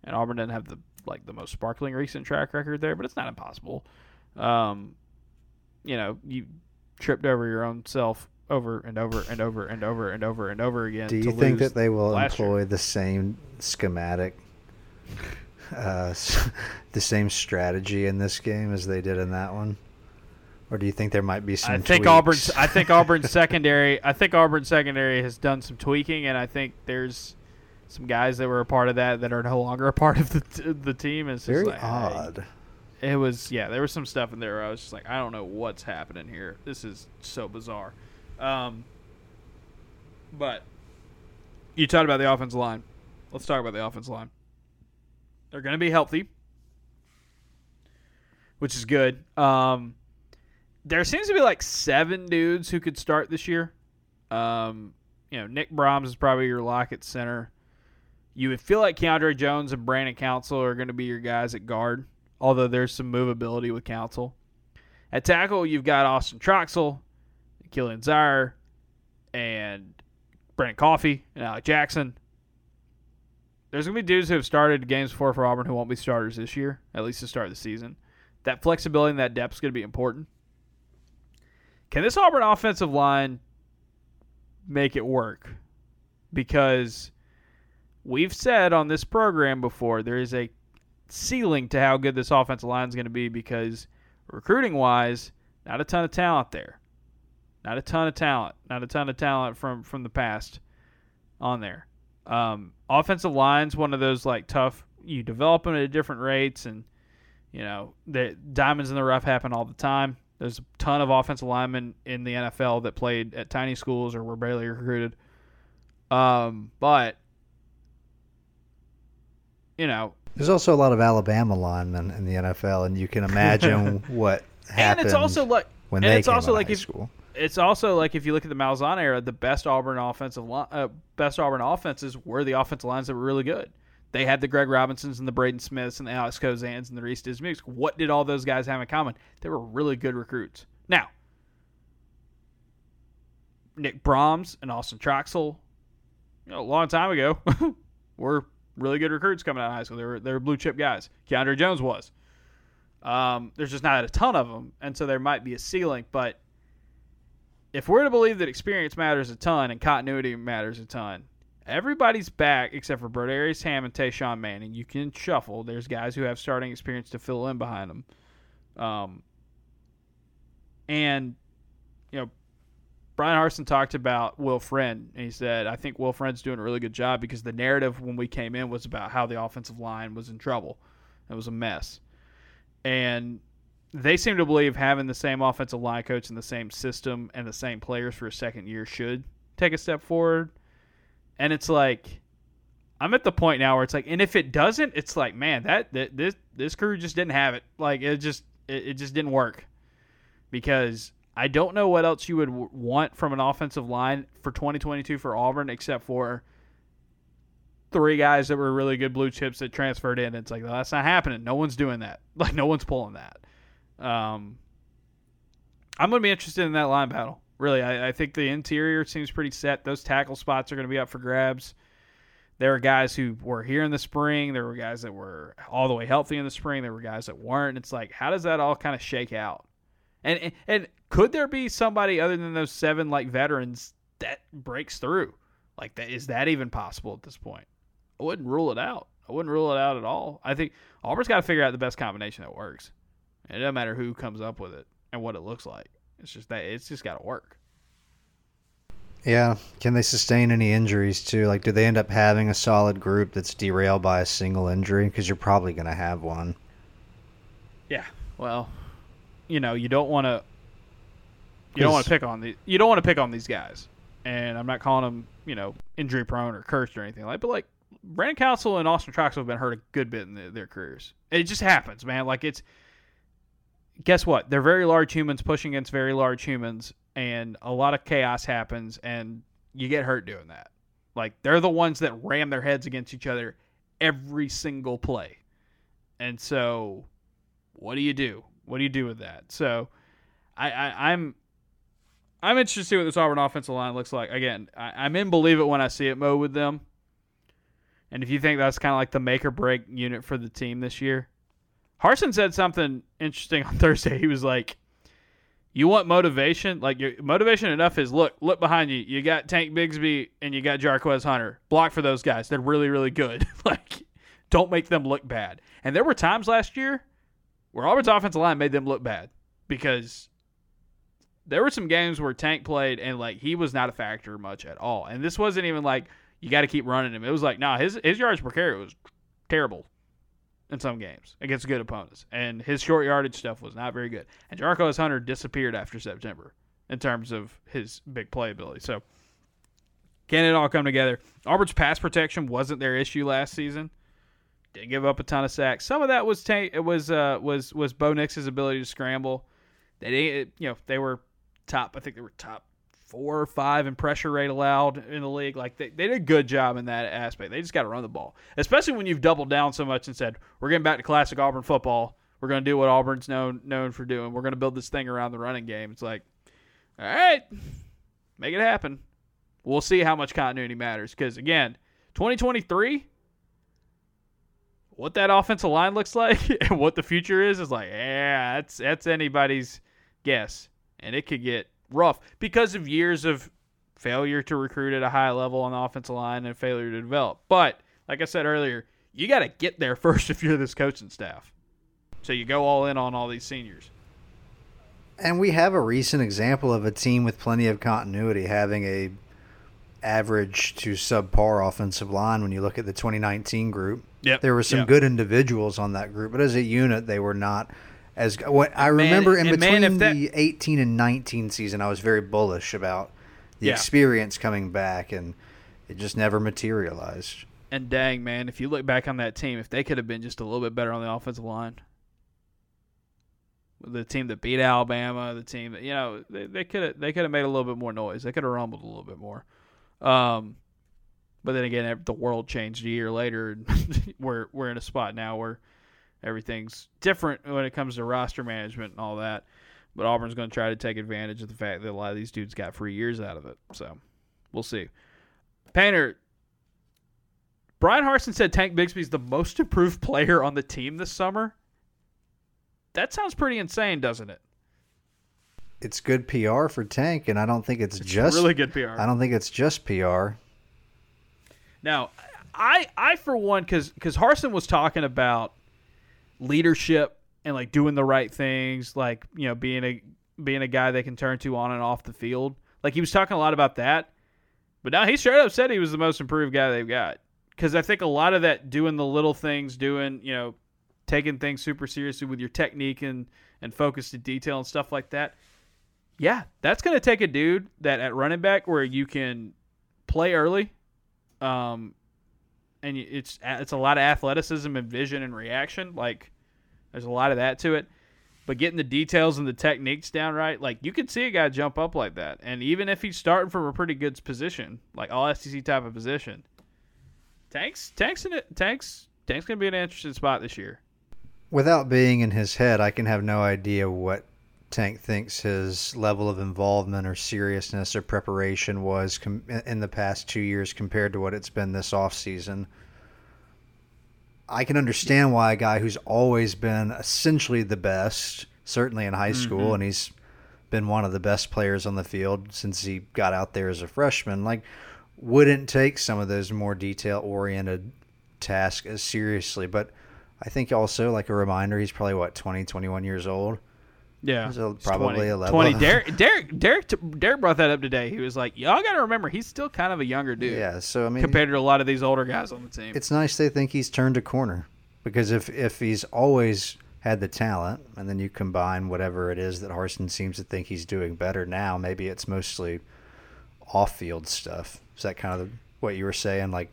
and Auburn doesn't have, the like, the most sparkling recent track record there, but it's not impossible. Um, you know, you tripped over your own self over and over and over and over and over and over again. Do you think that they will employ year. the same schematic, uh, the same strategy in this game as they did in that one? Or do you think there might be some I think tweaks? Auburn's, I think Auburn's secondary I think Auburn's secondary has done some tweaking, and I think there's some guys that were a part of that that are no longer a part of the t- the team. It's Very just like, odd. Hey. It was, yeah, there was some stuff in there where I was just like, I don't know what's happening here. This is so bizarre. Um, but you talked about the offensive line. Let's talk about the offensive line. They're going to be healthy, which is good. Um there seems to be like seven dudes who could start this year. Um, you know, Nick Brahms is probably your lock at center. You would feel like Keiondre Jones and Brandon Council are going to be your guys at guard, although there's some movability with Council. At tackle, you've got Austin Troxel, Killian Zyre, and Brent Coffey and Alec Jackson. There's going to be dudes who have started games before for Auburn who won't be starters this year, at least to start the season. That flexibility and that depth is going to be important. Can this Auburn offensive line make it work? Because we've said on this program before, there is a ceiling to how good this offensive line is going to be because recruiting-wise, not a ton of talent there. Not a ton of talent. Not a ton of talent from, from the past on there. Um, offensive line's one of those, like, tough, you develop them at different rates, and, you know, the diamonds in the rough happen all the time. There's a ton of offensive linemen in the N F L that played at tiny schools or were barely recruited. Um, but, you know. There's also a lot of Alabama linemen in the N F L, and you can imagine what happened and it's also like, when and they it's came also out like of if, school. It's also like if you look at the Malzahn era, the best Auburn offensive line, uh, best Auburn offenses were the offensive lines that were really good. They had the Greg Robinsons and the Braden Smiths and the Alex Cozans and the Reese Dismukes. What did all those guys have in common? They were really good recruits. Now, Nick Brahms and Austin Troxel, you know, a long time ago, were really good recruits coming out of high school. They were they were blue chip guys. Keiondre Jones was. Um, there's just not a ton of them, and so there might be a ceiling, but if we're to believe that experience matters a ton and continuity matters a ton, everybody's back except for Broderius Ham and Tayshawn Manning. You can shuffle. There's guys who have starting experience to fill in behind them. Um, and, you know, Brian Harsin talked about Will Friend, and he said, I think Will Friend's doing a really good job because the narrative when we came in was about how the offensive line was in trouble. It was a mess. And they seem to believe having the same offensive line coach and the same system and the same players for a second year should take a step forward. And it's like, I'm at the point now where it's like, and if it doesn't, it's like, man, that, that this this crew just didn't have it. Like it just it, it just didn't work, because I don't know what else you would w- want from an offensive line for twenty twenty-two for Auburn except for three guys that were really good blue chips that transferred in. It's like, well, that's not happening. No one's doing that. Like no one's pulling that. Um, I'm going to be interested in that line battle. Really, I, I think the interior seems pretty set. Those tackle spots are going to be up for grabs. There are guys who were here in the spring. There were guys that were all the way healthy in the spring. There were guys that weren't. It's like, how does that all kind of shake out? And, and and could there be somebody other than those seven like veterans that breaks through? Like, that is that even possible at this point? I wouldn't rule it out. I wouldn't rule it out at all. I think Auburn's got to figure out the best combination that works. It doesn't matter who comes up with it and what it looks like. It's just that it's just got to work. Yeah. Can they sustain any injuries too? Like, do they end up having a solid group that's derailed by a single injury? Because you're probably going to have one. Yeah. Well, you know, you don't want to. You don't want to pick on the. You don't want to pick on these guys, and I'm not calling them, you know, injury prone or cursed or anything like. But like, Brandon Council and Austin Troxel have been hurt a good bit in the, their careers. It just happens, man. Like it's. Guess what? They're very large humans pushing against very large humans, and a lot of chaos happens, and you get hurt doing that. Like, they're the ones that ram their heads against each other every single play. And so, what do you do? What do you do with that? So, I, I, I'm I'm interested to see what this Auburn offensive line looks like. Again, I, I'm in believe-it-when-I-see-it mode with them. And if you think that's kind of like the make-or-break unit for the team this year, Harsin said something interesting on Thursday. He was like, you want motivation? Like, your motivation enough is, look, look behind you. You got Tank Bigsby and you got Jarquez Hunter. Block for those guys. They're really, really good. Like, don't make them look bad. And there were times last year where Auburn's offensive line made them look bad, because there were some games where Tank played and, like, he was not a factor much at all. And this wasn't even like, you got to keep running him. It was like, nah, his, his yards per carry was terrible in some games against good opponents, and his short yardage stuff was not very good. And Jarquez Hunter disappeared after September in terms of his big playability. So, can it all come together? Auburn's pass protection wasn't their issue last season. Didn't give up a ton of sacks. Some of that was t- it was uh, was was Bo Nix's ability to scramble. They, you know, they were top. I think they were top four or five in pressure rate allowed in the league. Like they, they did a good job in that aspect. They just got to run the ball, especially when you've doubled down so much and said, "We're getting back to classic Auburn football. We're going to do what Auburn's known known for doing. We're going to build this thing around the running game." It's like, all right, make it happen. We'll see how much continuity matters because, again, twenty twenty-three, what that offensive line looks like and what the future is is like, yeah, that's that's anybody's guess. And it could get rough because of years of failure to recruit at a high level on the offensive line and failure to develop. But, like I said earlier, you got to get there first if you're this coaching staff. So you go all in on all these seniors. And we have a recent example of a team with plenty of continuity having a average to subpar offensive line when you look at the twenty nineteen group. Yep. There were some yep. good individuals on that group, but as a unit, they were not as good. What I remember man, in between man, that, the eighteen and nineteen season, I was very bullish about the yeah. experience coming back, and it just never materialized. And dang, man, if you look back on that team, if they could have been just a little bit better on the offensive line, the team that beat Alabama, the team that, you know, they, they could have they could have made a little bit more noise. They could have rumbled a little bit more. Um, but then again, the world changed a year later, and we're we're in a spot now where everything's different when it comes to roster management and all that. But Auburn's going to try to take advantage of the fact that a lot of these dudes got free years out of it. So we'll see. Painter, Brian Harsin said Tank Bigsby's the most improved player on the team this summer. That sounds pretty insane, doesn't it? It's good P R for Tank, and I don't think it's, it's just really good P R. I don't think it's just P R. Now, I I for one, because because Harsin was talking about leadership and like doing the right things, like, you know, being a being a guy they can turn to on and off the field. Like, he was talking a lot about that, but now he straight up said he was the most improved guy they've got. Because I think a lot of that doing the little things, doing you know, taking things super seriously with your technique and and focus to detail and stuff like that. Yeah, that's going to take a dude that at running back where you can play early, um, and it's it's a lot of athleticism and vision and reaction. Like, there's a lot of that to it. But getting the details and the techniques down right, like, you can see a guy jump up like that. And even if he's starting from a pretty good position, like all S E C type of position, Tank's Tank's in it, Tank's Tank's going to be an interesting spot this year. Without being in his head, I can have no idea what Tank thinks his level of involvement or seriousness or preparation was com- in the past two years compared to what it's been this offseason. I can understand why a guy who's always been essentially the best, certainly in high school, mm-hmm. and he's been one of the best players on the field since he got out there as a freshman, like, wouldn't take some of those more detail-oriented tasks as seriously. But I think also, like, a reminder, he's probably, what, twenty, twenty-one years old? Yeah, so probably twenty, eleven. twenty. Derek, Derek, Derek, Derek brought that up today. He was like, "Y'all got to remember, he's still kind of a younger dude." Yeah, so I mean, compared to a lot of these older guys on the team, it's nice they think he's turned a corner, because if if he's always had the talent, and then you combine whatever it is that Harsin seems to think he's doing better now, maybe it's mostly off-field stuff. Is that kind of the, what you were saying? Like,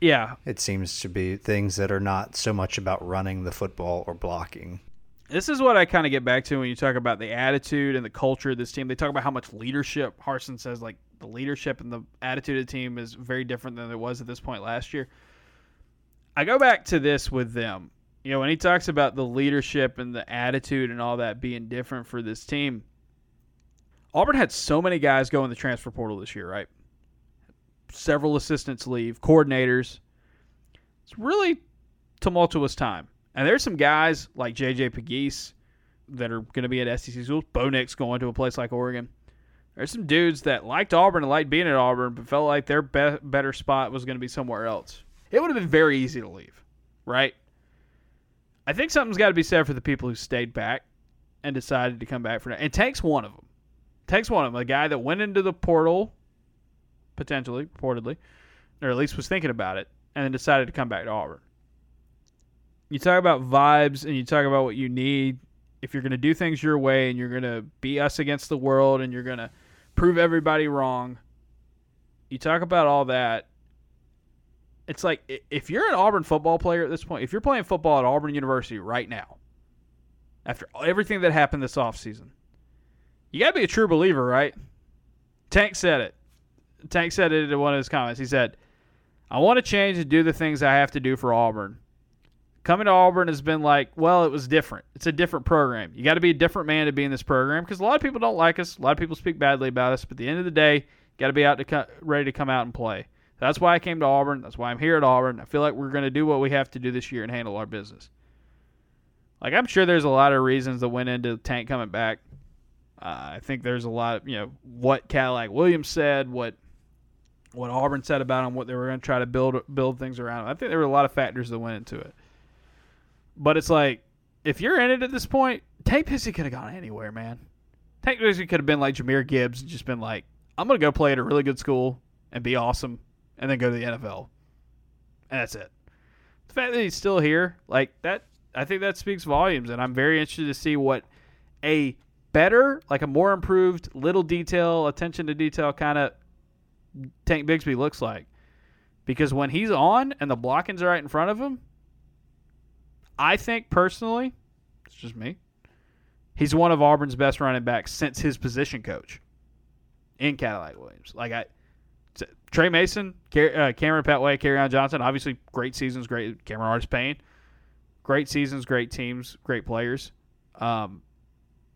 yeah, it seems to be things that are not so much about running the football or blocking. This is what I kind of get back to when you talk about the attitude and the culture of this team. They talk about how much leadership. Harsin says, like, the leadership and the attitude of the team is very different than it was at this point last year. I go back to this with them. You know, when he talks about the leadership and the attitude and all that being different for this team, Auburn had so many guys go in the transfer portal this year, right? Several assistants leave, coordinators. It's really tumultuous time. And there's some guys like J J Pegues that are going to be at S E C schools. Bo Nix going to a place like Oregon. There's some dudes that liked Auburn and liked being at Auburn, but felt like their be- better spot was going to be somewhere else. It would have been very easy to leave, right? I think something's got to be said for the people who stayed back and decided to come back for now. And Tank's one of them. Tank's one of them, a guy that went into the portal, potentially, reportedly, or at least was thinking about it, and then decided to come back to Auburn. You talk about vibes and you talk about what you need. If you're going to do things your way and you're going to be us against the world and you're going to prove everybody wrong, you talk about all that. It's like, if you're an Auburn football player at this point, if you're playing football at Auburn University right now, after everything that happened this offseason, You got to be a true believer, right? Tank said it. Tank said it in one of his comments. He said, I want to change and do the things I have to do for Auburn. Coming to Auburn has been like, well, it was different. It's a different program. You got to be a different man to be in this program because a lot of people don't like us. A lot of people speak badly about us. But at the end of the day, you got to be out to co- ready to come out and play. That's why I came to Auburn. That's why I'm here at Auburn. I feel like we're going to do what we have to do this year and handle our business. Like, I'm sure there's a lot of reasons that went into Tank coming back. Uh, I think there's a lot of, you know, what Cadillac Williams said, what what Auburn said about him, what they were going to try to build build things around him. I think there were a lot of factors that went into it. But it's like, if you're in it at this point, Tank Bigsby could have gone anywhere, man. Tank Bigsby could have been like Jahmyr Gibbs and just been like, I'm going to go play at a really good school and be awesome and then go to the N F L. And that's it. The fact that he's still here, like, that, I think that speaks volumes, and I'm very interested to see what a better, like a more improved, little detail, attention to detail kind of Tank Bigsby looks like. Because when he's on and the blocking's right in front of him, I think personally, it's just me, he's one of Auburn's best running backs since his position coach in Cadillac Williams. Like I, Trey Mason, Cameron Patway, Kerryon Johnson, obviously great seasons, great Cameron Artis-Payne. Great seasons, great teams, great players. Um,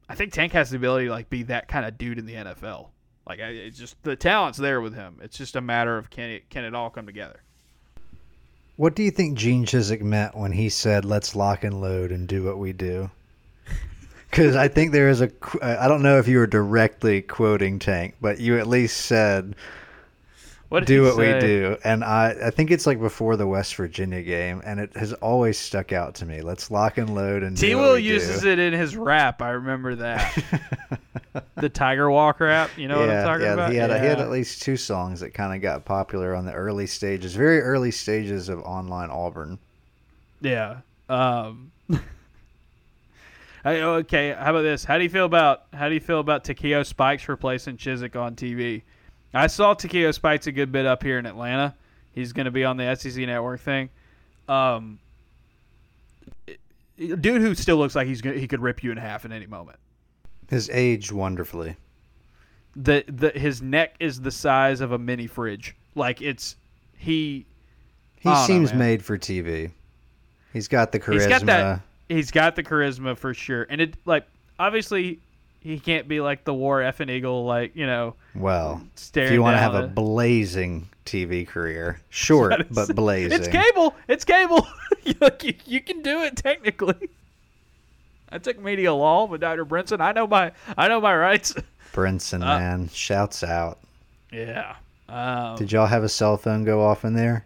I think Tank has the ability to like be that kind of dude in the N F L. Like, I, it's just the talent's there with him. It's just a matter of can it can it all come together. What do you think Gene Chizik meant when he said, "Let's lock and load and do what we do"? Because I think there is a. I don't know if you were directly quoting Tank, but you at least said, What do what say? we do. And I, I think it's like before the West Virginia game, and it has always stuck out to me. Let's lock and load and T do Will what we uses do. It in his rap. I remember that. The Tiger Walk rap. You know yeah, what I'm talking yeah, about? He had, yeah, he had at least two songs that kind of got popular on the early stages, very early stages of online Auburn. Yeah. Um, I, okay, how about this? How do you feel about how do you feel about Takeo Spikes replacing Chizik on T V? I saw Takeo Spikes a good bit up here in Atlanta. He's going to be on the S E C Network thing. Um, dude who still looks like he's gonna, he could rip you in half at any moment. His age wonderfully. The the his neck is the size of a mini fridge. Like it's he. He seems know, made for T V. He's got the charisma. He's got that, he's got the charisma for sure, and it like obviously. He can't be like the war effing eagle, like, you know. Well, if you want to have a blazing T V career, short but blazing. It's cable. It's cable. you, you can do it technically. I took media law with Doctor Brinson. I know my I know my rights. Brinson, uh, man, shouts out. Yeah. Um, Did y'all have a cell phone go off in there?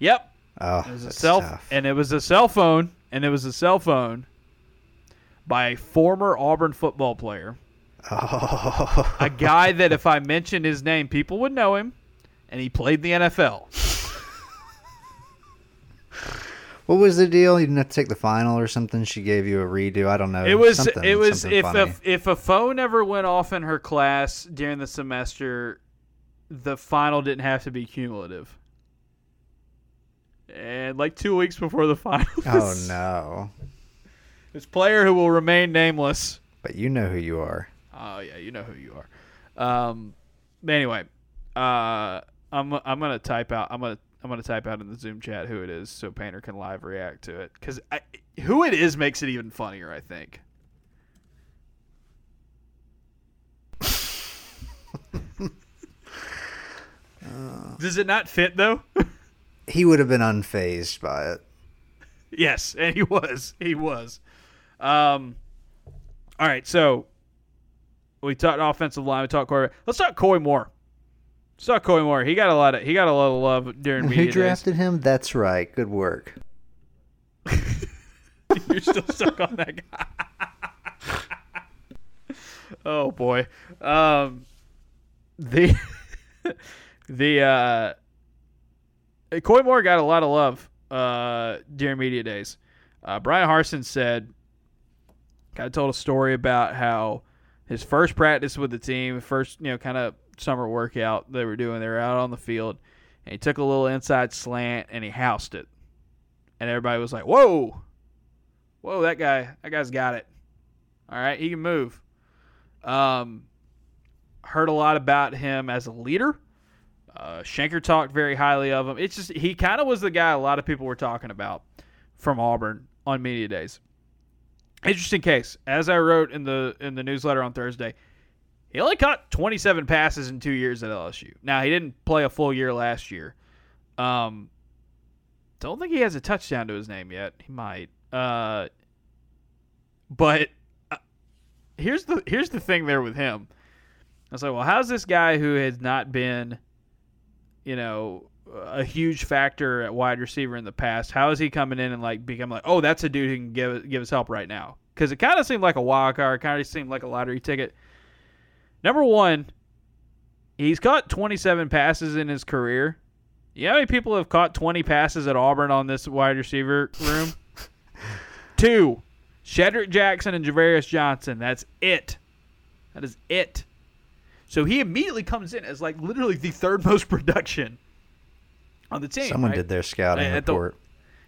Yep. Oh, it was that's a cell, tough. And it was a cell phone, and it was a cell phone. By a former Auburn football player. Oh. A guy that if I mentioned his name, people would know him, and he played the N F L. What was the deal? You didn't have to take the final or something? She gave you a redo? I don't know. It was something, it was if a, if a phone ever went off in her class during the semester, the final didn't have to be cumulative. And like two weeks before the final. Oh, no. This player who will remain nameless. But you know who you are. Oh, yeah, you know who you are. Um, anyway, uh, I'm I'm gonna type out. I'm gonna I'm gonna type out in the Zoom chat who it is, so Painter can live react to it. Because who it is makes it even funnier, I think. uh, Does it not fit though? He would have been unfazed by it. Yes, and he was. He was. Um, all right, so we talked offensive line, we talked quarterback. Let's talk Coy Moore. Let's talk Coy Moore. He got a lot of he got a lot of love during media. Who drafted days. him? That's right. Good work. You're still stuck on that guy. Oh boy. Um, the the uh, Coy Moore got a lot of love uh, during media days. Uh, Brian Harsin said. I told a story about how his first practice with the team, first, you know, kind of summer workout they were doing, they were out on the field, and he took a little inside slant and he housed it. And everybody was like, whoa, whoa, that guy, that guy's got it. All right, he can move. Um, heard a lot about him as a leader. Uh, Shanker talked very highly of him. It's just he kind of was the guy a lot of people were talking about from Auburn on Media Days. Interesting case. As I wrote in the in the newsletter on Thursday, he only caught twenty-seven passes in two years at L S U. Now, he didn't play a full year last year. Um, don't think he has a touchdown to his name yet. He might. Uh, but uh, here's the here's the thing there with him. I was like, well, how's this guy who has not been, you know, a huge factor at wide receiver in the past, how is he coming in and like become like, oh, that's a dude who can give give us help right now? Because it kind of seemed like a wild card, kind of seemed like a lottery ticket. Number one, he's caught twenty-seven passes in his career. You know how many people have caught twenty passes at Auburn on this wide receiver room? Two, Shedrick Jackson and Javarius Johnson. That's it. That is it. So he immediately comes in as like literally the third most production on the team. Someone right? did their scouting and, report.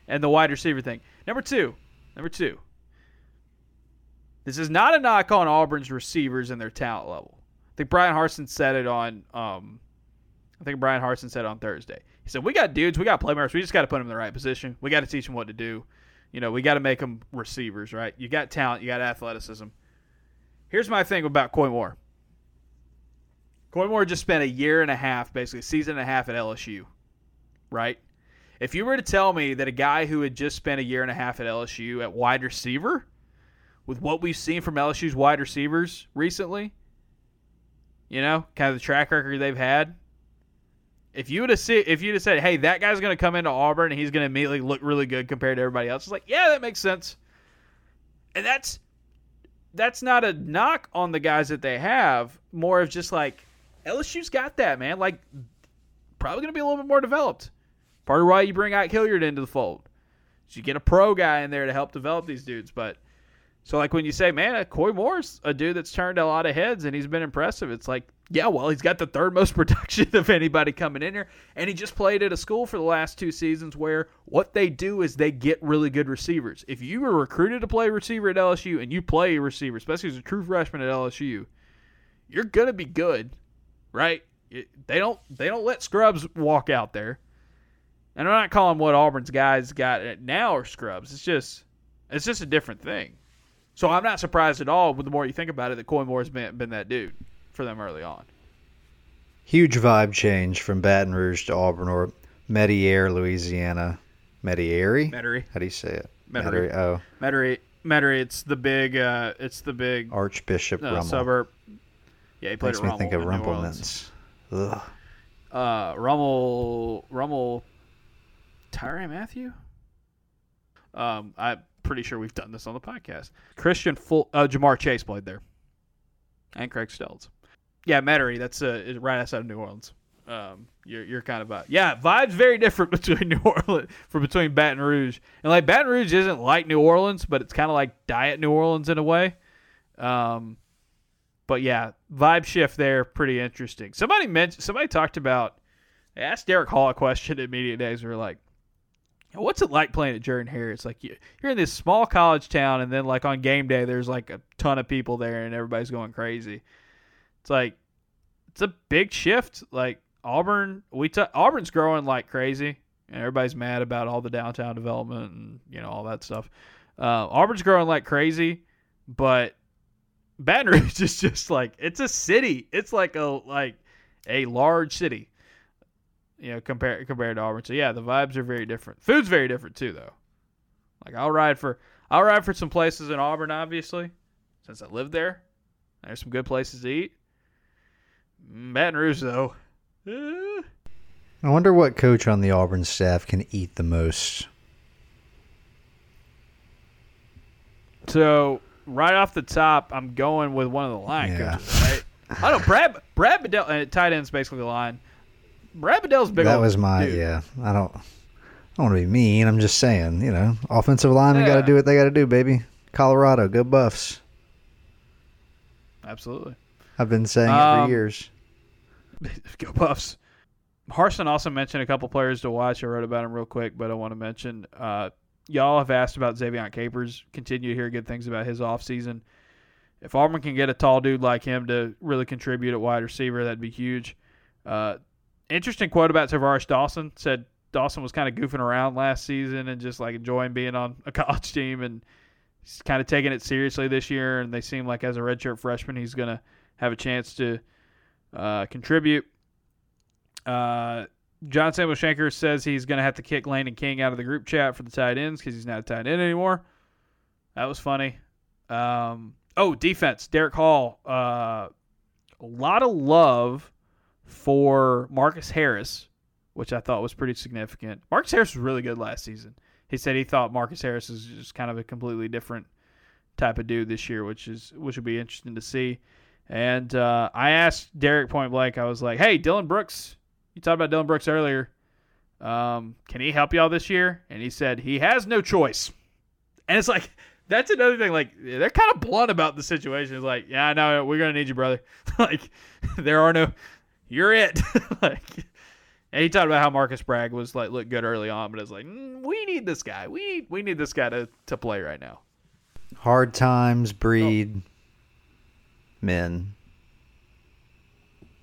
The, and the wide receiver thing. Number two. Number two. This is not a knock on Auburn's receivers and their talent level. I think Brian Harsin said it on um, I think Brian Harsin said it on Thursday. He said, we got dudes, we got playmakers, we just got to put them in the right position. We got to teach them what to do. You know, we got to make them receivers, right? You got talent, you got athleticism. Here's my thing about Coy Moore. Coy Moore just spent a year and a half, basically a season and a half at L S U, right? If you were to tell me that a guy who had just spent a year and a half at L S U at wide receiver, with what we've seen from L S U's wide receivers recently, you know, kind of the track record they've had, if you would have see, if you'd have said, hey, that guy's going to come into Auburn and he's going to immediately look really good compared to everybody else, it's like, yeah, that makes sense. And that's that's not a knock on the guys that they have, more of just like, L S U's got that, man. Like, probably going to be a little bit more developed. Part of why you bring Ike Hilliard into the fold. So you get a pro guy in there to help develop these dudes. But so, like, when you say, man, Coy Moore's a dude that's turned a lot of heads and he's been impressive, it's like, yeah, well, he's got the third most production of anybody coming in here. And he just played at a school for the last two seasons where what they do is they get really good receivers. If you were recruited to play receiver at L S U and you play a receiver, especially as a true freshman at L S U, you're going to be good. Right? They don't they don't let scrubs walk out there. And I'm not calling what Auburn's guys got now are scrubs. It's just it's just a different thing. So I'm not surprised at all with the more you think about it that Coy Moore's been, been that dude for them early on. Huge vibe change from Baton Rouge to Auburn or Metairie, Louisiana. Metairie? Metairie. How do you say it? Metairie. Metairie. Oh. Metairie. Metairie. It's the big uh, it's the big Archbishop uh, Rummel suburb. Yeah, he played Makes at Rummel. Makes me think of Rumpelmans. Ugh. Uh, Rummel, Rummel, Tyrann Mathieu? Um, I'm pretty sure we've done this on the podcast. Christian Full, uh, Jamar Chase played there. And Craig Stelz. Yeah, Metairie, that's uh, right outside of New Orleans. Um, you're, you're kind of, uh, yeah, vibes very different between New Orleans, from between Baton Rouge. And like Baton Rouge isn't like New Orleans, but it's kind of like Diet New Orleans in a way. Um, But yeah, vibe shift there, pretty interesting. Somebody mentioned, somebody talked about, they asked Derek Hall a question at Media Days. We were like, what's it like playing at Jordan Harris? Like, you're in this small college town, and then like on game day, there's like a ton of people there, and everybody's going crazy. It's like, it's a big shift. Like Auburn, we t- Auburn's growing like crazy, and everybody's mad about all the downtown development and you know all that stuff. Uh, Auburn's growing like crazy, but Baton Rouge is just like, it's a city. It's like a like a large city, you know, compared compared to Auburn. So yeah, the vibes are very different. Food's very different too, though. Like I'll ride for I'll ride for some places in Auburn, obviously, since I live there. There's some good places to eat. Baton Rouge, though. Eh. I wonder what coach on the Auburn staff can eat the most. So. Right off the top, I'm going with one of the line yeah. coaches, right? I don't know, Brad, Brad Bedell, and tight end's basically the line. Brad Bedell's big. That old was my, dude. yeah. I don't I don't want to be mean. I'm just saying, you know, offensive linemen yeah. got to do what they got to do, baby. Colorado, go Buffs. Absolutely. I've been saying um, it for years. Go Buffs. Harsin also mentioned a couple players to watch. I wrote about him real quick, but I want to mention uh, – y'all have asked about Xavion Capers. Continue to hear good things about his offseason. if Auburn can get a tall dude like him to really contribute at wide receiver, that'd be huge. Uh, interesting quote about Tavares Dawson. Said Dawson was kind of goofing around last season and just like enjoying being on a college team, and he's kind of taking it seriously this year. And they seem like as a redshirt freshman, he's going to have a chance to uh, contribute. Uh, John Samuel Shanker says he's going to have to kick Lane and King out of the group chat for the tight ends because he's not a tight end anymore. That was funny. Um, oh, defense. Derek Hall. Uh, a lot of love for Marcus Harris, which I thought was pretty significant. Marcus Harris was really good last season. He said he thought Marcus Harris is just kind of a completely different type of dude this year, which is which would be interesting to see. And uh, I asked Derek point blank. I was like, hey, Dylan Brooks. You talked about Dylan Brooks earlier. Um, can he help y'all this year? And he said he has no choice. And it's like, that's another thing. Like, they're kind of blunt about the situation. It's like, yeah, no, we're going to need you, brother. Like, there are no, you're it. Like, and he talked about how Marcus Bragg was like, looked good early on, but it's like, mm, we need this guy. We need, we need this guy to, to play right now. Hard times breed oh. men.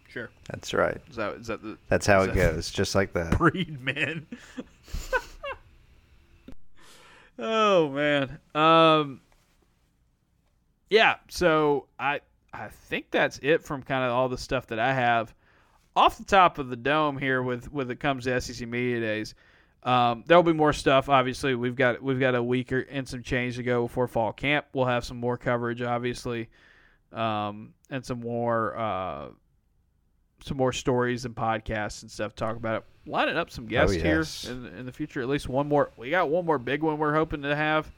Sure. That's right. Is that, is that the, That's how it that goes, just like that. Breed men. Oh man. Um, yeah. So I I think that's it from kind of all the stuff that I have off the top of the dome here. With when it comes to S E C Media Days, um, there'll be more stuff. Obviously, we've got we've got a week or, and some change to go before fall camp. We'll have some more coverage, obviously, um, and some more. Uh, some more stories and podcasts and stuff, talk about it, lining up some guests oh, yes. here in, in the future, at least one more. We got one more big one we're hoping to have,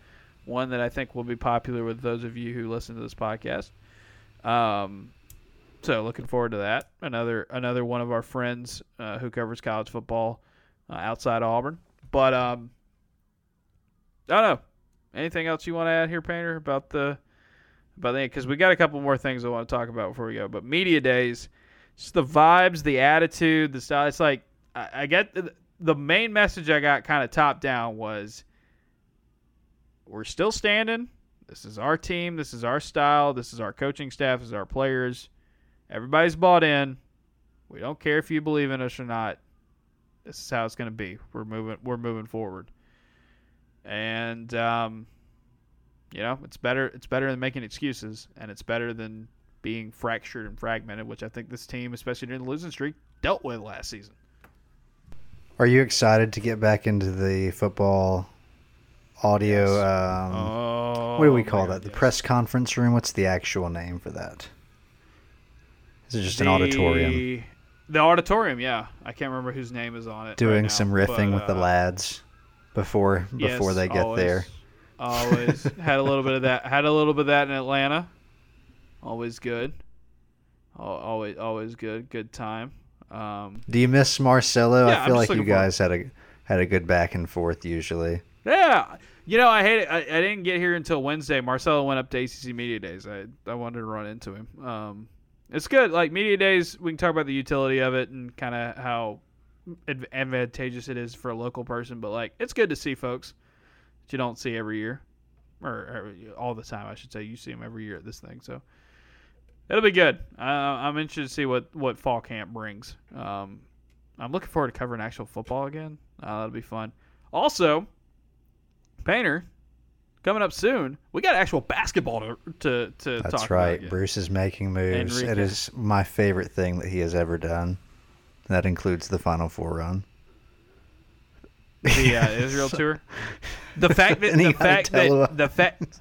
one that I think will be popular with those of you who listen to this podcast. Um, so looking forward to that. Another another one of our friends uh, who covers college football uh, outside Auburn. But um, I don't know. Anything else you want to add here, Painter, about the about the because we got a couple more things I want to talk about before we go. But Media Days. Just the vibes, the attitude, the style. It's like I, I get the, the main message I got kind of top down was we're still standing. This is our team. This is our style. This is our coaching staff. This is our players. Everybody's bought in. We don't care if you believe in us or not. This is how it's going to be. We're moving. We're moving forward. And um, you know, it's better. It's better than making excuses, and it's better than being fractured and fragmented, which I think this team, especially during the losing streak, dealt with last season. Are you excited to get back into the football audio? Yes. Um, oh, what do we call that? God, the yes. press conference room? What's the actual name for that? Is it just the, an auditorium? The auditorium, yeah. I can't remember whose name is on it. Doing right now, some riffing but, with uh, the lads before before yes, they get always, there. Always had a little bit of that. Had a little bit of that in Atlanta. Always good. Always, always good. Good time. Um, Do you miss Marcelo? Yeah, I feel like you guys had a had a good back and forth usually. Yeah. You know, I hate it. I, I didn't get here until Wednesday. Marcelo went up to A C C Media Days. I, I wanted to run into him. Um, it's good. Like, Media Days, we can talk about the utility of it and kind of how advantageous it is for a local person. But, like, it's good to see folks that you don't see every year. Or, or all the time, I should say. You see them every year at this thing, so... It'll be good. Uh, I'm interested to see what, what fall camp brings. Um, I'm looking forward to covering actual football again. Uh, that'll be fun. Also, Painter, coming up soon, we got actual basketball to to, to talk right. about. That's right. Bruce is making moves. Enrique. It is my favorite thing that he has ever done. That includes the Final Four run. The uh, Israel tour. The fact that the fact that the fact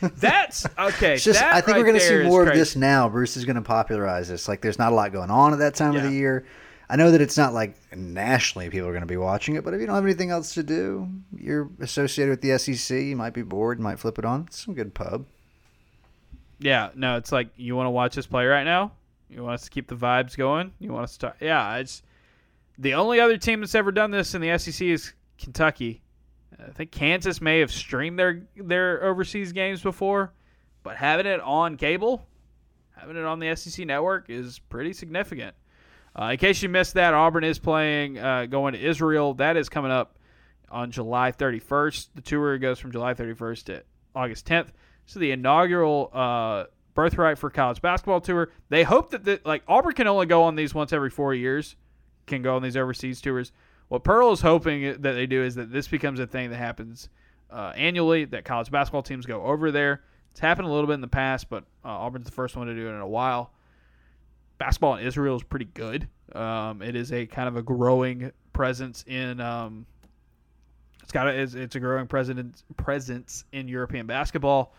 that's okay. It's just, that I think right we're going to see more of this now. Bruce is going to popularize this. Like, there's not a lot going on at that time yeah. of the year. I know that it's not like nationally people are going to be watching it, but if you don't have anything else to do, you're associated with the S E C. You might be bored. You might flip it on. It's some good pub. Yeah. No, it's like you want to watch us play right now. You want us to keep the vibes going. You want us to. Yeah. It's the only other team that's ever done this in the S E C is Kentucky. I think Kansas may have streamed their, their overseas games before, but having it on cable, having it on the S E C network is pretty significant. Uh, in case you missed that, Auburn is playing, uh, going to Israel. That is coming up on July thirty-first. The tour goes from July thirty-first to August tenth. So the inaugural uh, Birthright for College Basketball Tour. They hope that, the, like, Auburn can only go on these once every four years, can go on these overseas tours. What Pearl is hoping that they do is that this becomes a thing that happens uh, annually, that college basketball teams go over there. It's happened a little bit in the past, but uh, Auburn's the first one to do it in a while. Basketball in Israel is pretty good. Um, it is a kind of a growing presence in um, it's got a, it's, it's a growing presence presence in European basketball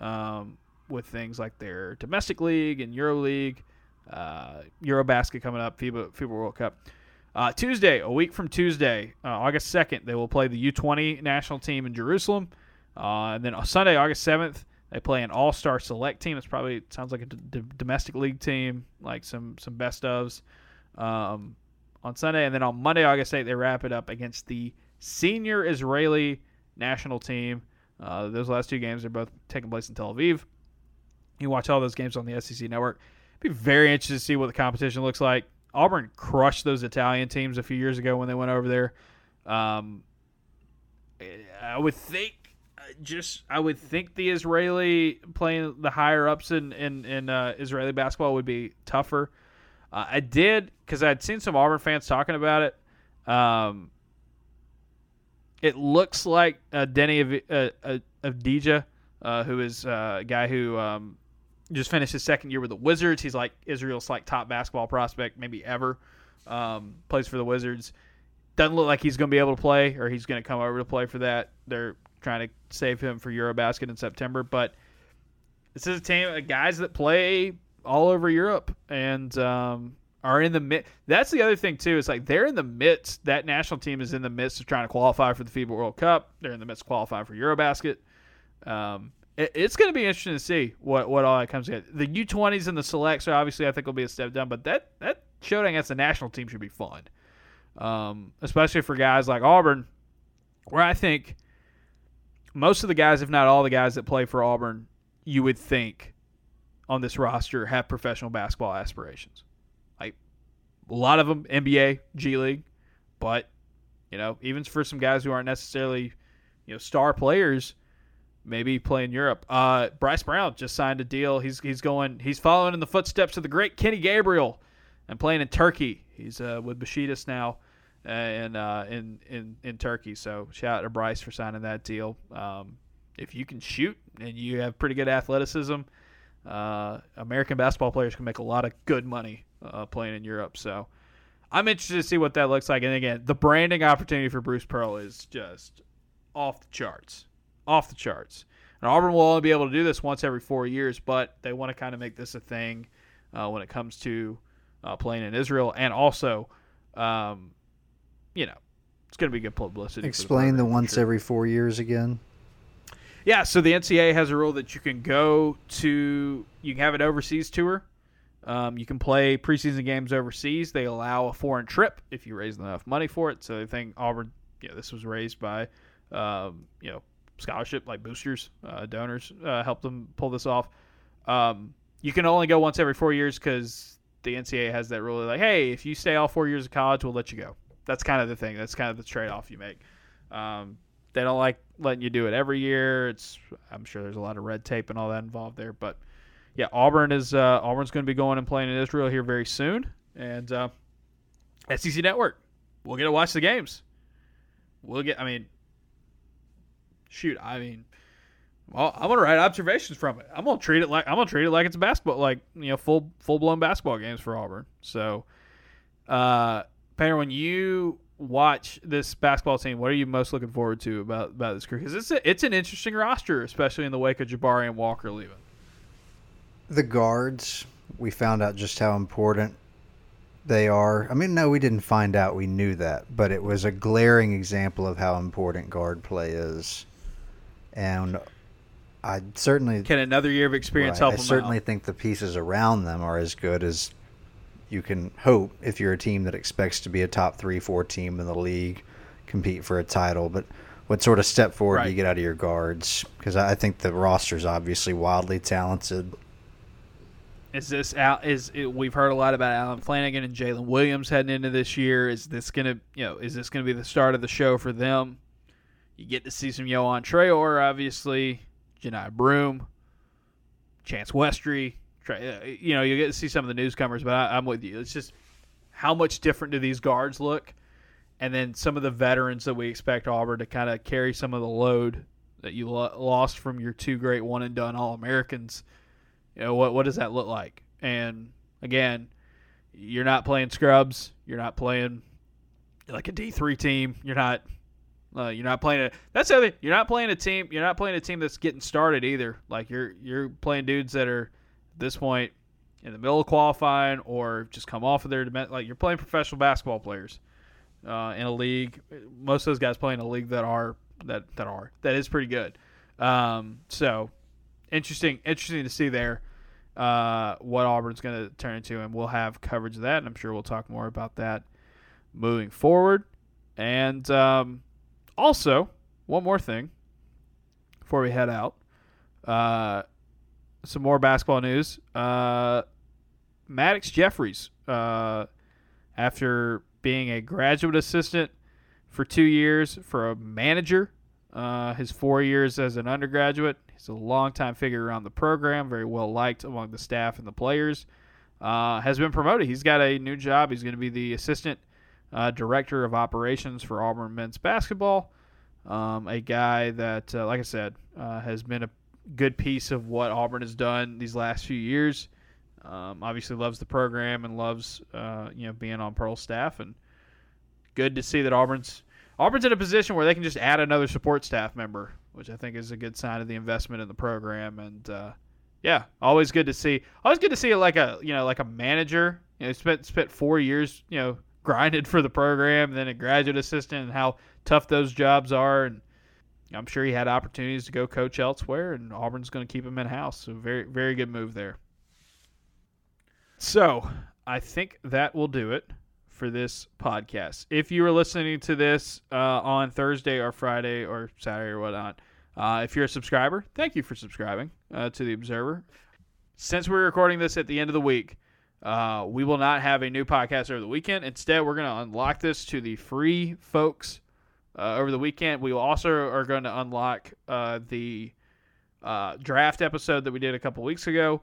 um, with things like their domestic league and Euro League, uh, Eurobasket coming up, FIBA FIBA World Cup. Uh, Tuesday, a week from Tuesday, uh, August second, they will play the U twenty national team in Jerusalem. Uh, and then Sunday, August seventh, they play an all-star select team. It's probably sounds like a d- domestic league team, like some some best ofs um, on Sunday. And then on Monday, August eighth, they wrap it up against the senior Israeli national team. Uh, those last two games are both taking place in Tel Aviv. You watch all those games on the S E C Network. It'd be very interesting to see what the competition looks like. Auburn crushed those Italian teams a few years ago when they went over there. Um, I would think. Just, I would think the Israeli playing the higher ups in in, in uh, Israeli basketball would be tougher. Uh, I did because I'd seen some Auburn fans talking about it. Um, it looks like uh, Denny of uh, uh, of Dija, uh, who is uh, a guy who um, just finished his second year with the Wizards. He's like Israel's like top basketball prospect maybe ever. Um, plays for the Wizards. Doesn't look like he's going to be able to play, or he's going to come over to play for that. They're trying to save him for Eurobasket in September, but this is a team of guys that play all over Europe and um, are in the midst. That's the other thing too. It's like they're in the midst. That national team is in the midst of trying to qualify for the FIBA World Cup. They're in the midst of qualifying for Eurobasket. Um, it, it's going to be interesting to see what, what all that comes together. The U twenties and the selects are obviously I think will be a step down, but that that showdown against the national team should be fun, um, especially for guys like Auburn, where I think. Most of the guys, if not all the guys that play for Auburn, you would think on this roster have professional basketball aspirations. Like a lot of them, N B A, G League, but you know, even for some guys who aren't necessarily, you know, star players, maybe play in Europe. Uh, Bryce Brown just signed a deal. He's he's going. He's following in the footsteps of the great Kenny Gabriel and playing in Turkey. He's uh, with Besiktas now. And uh, in in in Turkey, so shout out to Bryce for signing that deal. Um, if you can shoot and you have pretty good athleticism, uh, American basketball players can make a lot of good money uh, playing in Europe. So I'm interested to see what that looks like. And again, the branding opportunity for Bruce Pearl is just off the charts, off the charts. And Auburn will only be able to do this once every four years, but they want to kind of make this a thing uh, when it comes to uh, playing in Israel and also. Um, You know, it's going to be good publicity. Explain the, the once sure. every four years again. Yeah, so the N C double A has a rule that you can go to, you can have an overseas tour. Um, you can play preseason games overseas. They allow a foreign trip if you raise enough money for it. So I think Auburn, you know, this was raised by, um, you know, scholarship like boosters, uh, donors uh, helped them pull this off. Um, you can only go once every four years because the N C double A has that rule. Like, hey, if you stay all four years of college, we'll let you go. That's kind of the thing. That's kind of the trade-off you make. Um, they don't like letting you do it every year. It's I'm sure there's a lot of red tape and all that involved there. But, yeah, Auburn is uh, Auburn's going to be going and playing in Israel here very soon. And uh, S E C Network, we'll get to watch the games. We'll get – I mean, shoot, I mean, well, I'm going to write observations from it. I'm going to treat it like I'm going to treat it like it's basketball, like, you know, full, full-blown basketball games for Auburn. So, uh Painter, when you watch this basketball team, what are you most looking forward to about, about this crew? Because it's a, it's an interesting roster, especially in the wake of Jabari and Walker leaving. The guards, we found out just how important they are. I mean, no, we didn't find out. We knew that. But it was a glaring example of how important guard play is. And I certainly... Can another year of experience right, help I them I certainly out? Think the pieces around them are as good as... You can hope if you're a team that expects to be a top three, four team in the league, compete for a title. But what sort of step forward right. do you get out of your guards? Because I think the roster's obviously wildly talented. Is this out? Is it, we've heard a lot about Alan Flanagan and Jalen Williams heading into this year. Is this gonna, you know, is this gonna be the start of the show for them? You get to see some Yohan Traore, obviously, Jani Broome, Chance Westry. You know, you get to see some of the newcomers, but I, I'm with you. It's just how much different do these guards look? And then some of the veterans that we expect Auburn to kind of carry some of the load that you lo- lost from your two great one-and-done All-Americans. You know, what what does that look like? And, again, you're not playing scrubs. You're not playing like a D three team. You're not uh, you're not playing a that's the other thing. You're not playing a team. You're not playing a team that's getting started either. Like you're you're playing dudes that are at this point in the middle of qualifying or just come off of their like you're playing professional basketball players uh, in a league. Most of those guys play in a league that are that that are that is pretty good. Um, so interesting interesting to see there. Uh, what Auburn's going to turn into, and we'll have coverage of that, and I'm sure we'll talk more about that moving forward. And um, also, one more thing before we head out, uh, some more basketball news. Uh, Maddox Jeffries, uh, after being a graduate assistant for two years for a manager, uh, his four years as an undergraduate, he's a longtime figure around the program, very well liked among the staff and the players. Uh, has been promoted. He's got a new job. He's going to be the assistant uh, director of operations for Auburn men's basketball. Um, a guy that, uh, like I said, uh, has been a good piece of what Auburn has done these last few years. Um, obviously, loves the program and loves uh, you know being on Pearl's staff. And good to see that Auburn's Auburn's in a position where they can just add another support staff member, which I think is a good sign of the investment in the program. And, uh, yeah, always good to see. Always good to see like a, you know, like a manager, you know, spent spent four years, you know, grinded for the program, then a graduate assistant, and how tough those jobs are. And I'm sure he had opportunities to go coach elsewhere, and Auburn's going to keep him in-house. So very, very good move there. So I think that will do it for this podcast. If you are listening to this uh, on Thursday or Friday or Saturday or whatnot, uh, if you're a subscriber, thank you for subscribing uh, to The Observer. Since we're recording this at the end of the week, uh, we will not have a new podcast over the weekend. Instead, we're going to unlock this to the free folks uh, over the weekend. We also are going to unlock uh, the uh, draft episode that we did a couple weeks ago.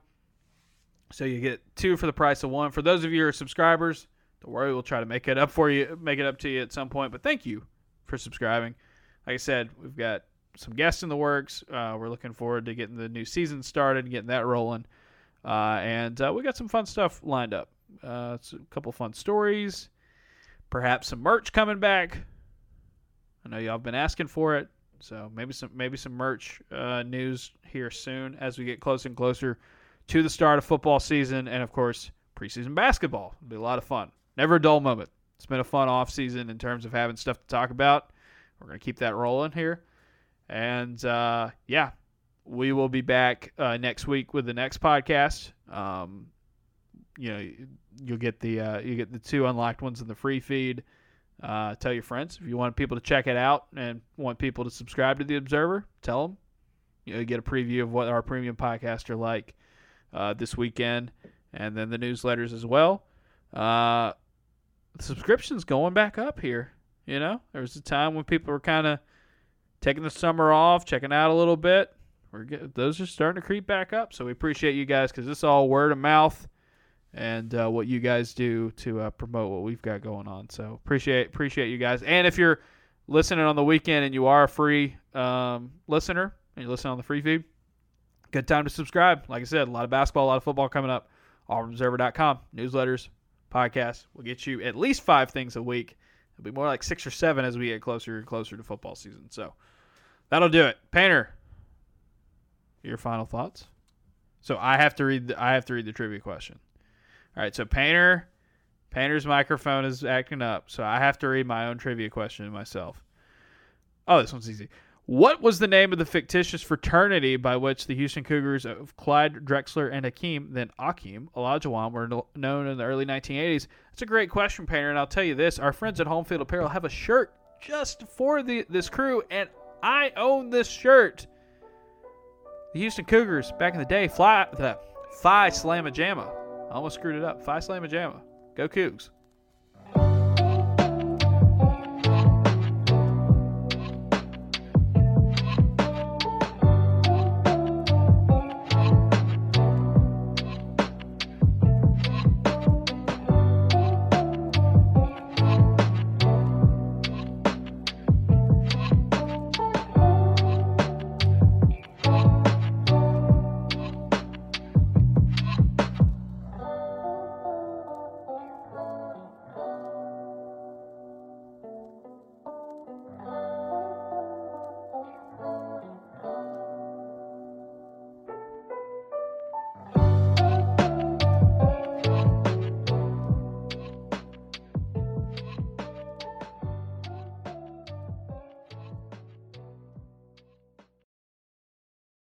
So you get two for the price of one. For those of you who are subscribers, don't worry, we'll try to make it up for you, make it up to you at some point. But thank you for subscribing. Like I said, we've got some guests in the works. Uh, we're looking forward to getting the new season started and getting that rolling. Uh, and uh, we got some fun stuff lined up. Uh, it's a couple fun stories, perhaps some merch coming back. I know y'all have been asking for it, so maybe some maybe some merch uh, news here soon as we get closer and closer to the start of football season, and of course preseason basketball. It'll be a lot of fun. Never a dull moment. It's been a fun offseason in terms of having stuff to talk about. We're going to keep that rolling here. And, uh, yeah, we will be back uh, next week with the next podcast. Um, you know, you'll get the uh, you get the two unlocked ones in the free feed. Uh, tell your friends. If you want people to check it out and want people to subscribe to The Observer, tell them. You know, you get a preview of what our premium podcasts are like uh, this weekend, and then the newsletters as well. Uh, subscriptions going back up here. You know, there was a time when people were kind of taking the summer off, checking out a little bit. We're getting, those are starting to creep back up. So we appreciate you guys, because it's all word of mouth and uh, what you guys do to uh, promote what we've got going on. So appreciate appreciate you guys. And if you're listening on the weekend and you are a free um, listener and you listen on the free feed, good time to subscribe. Like I said, a lot of basketball, a lot of football coming up. Auburn Observer dot com, newsletters, podcast will get you at least five things a week. It'll be more like six or seven as we get closer and closer to football season. So that'll do it. Painter, your final thoughts? So I have to read. The, I have to read the trivia question. All right. So Painter, Painter's microphone is acting up, so I have to read my own trivia question myself. Oh, this one's easy. What was the name of the fictitious fraternity by which the Houston Cougars of Clyde Drexler and Hakeem, then Akeem Olajuwon, were no- known in the early nineteen eighties? That's a great question, Painter, and I'll tell you this. Our friends at Home Field Apparel have a shirt just for the this crew, and I own this shirt. The Houston Cougars, back in the day, fly the Phi Slamma Jamma. I almost screwed it up. Phi Slamma Jamma. Go Cougs.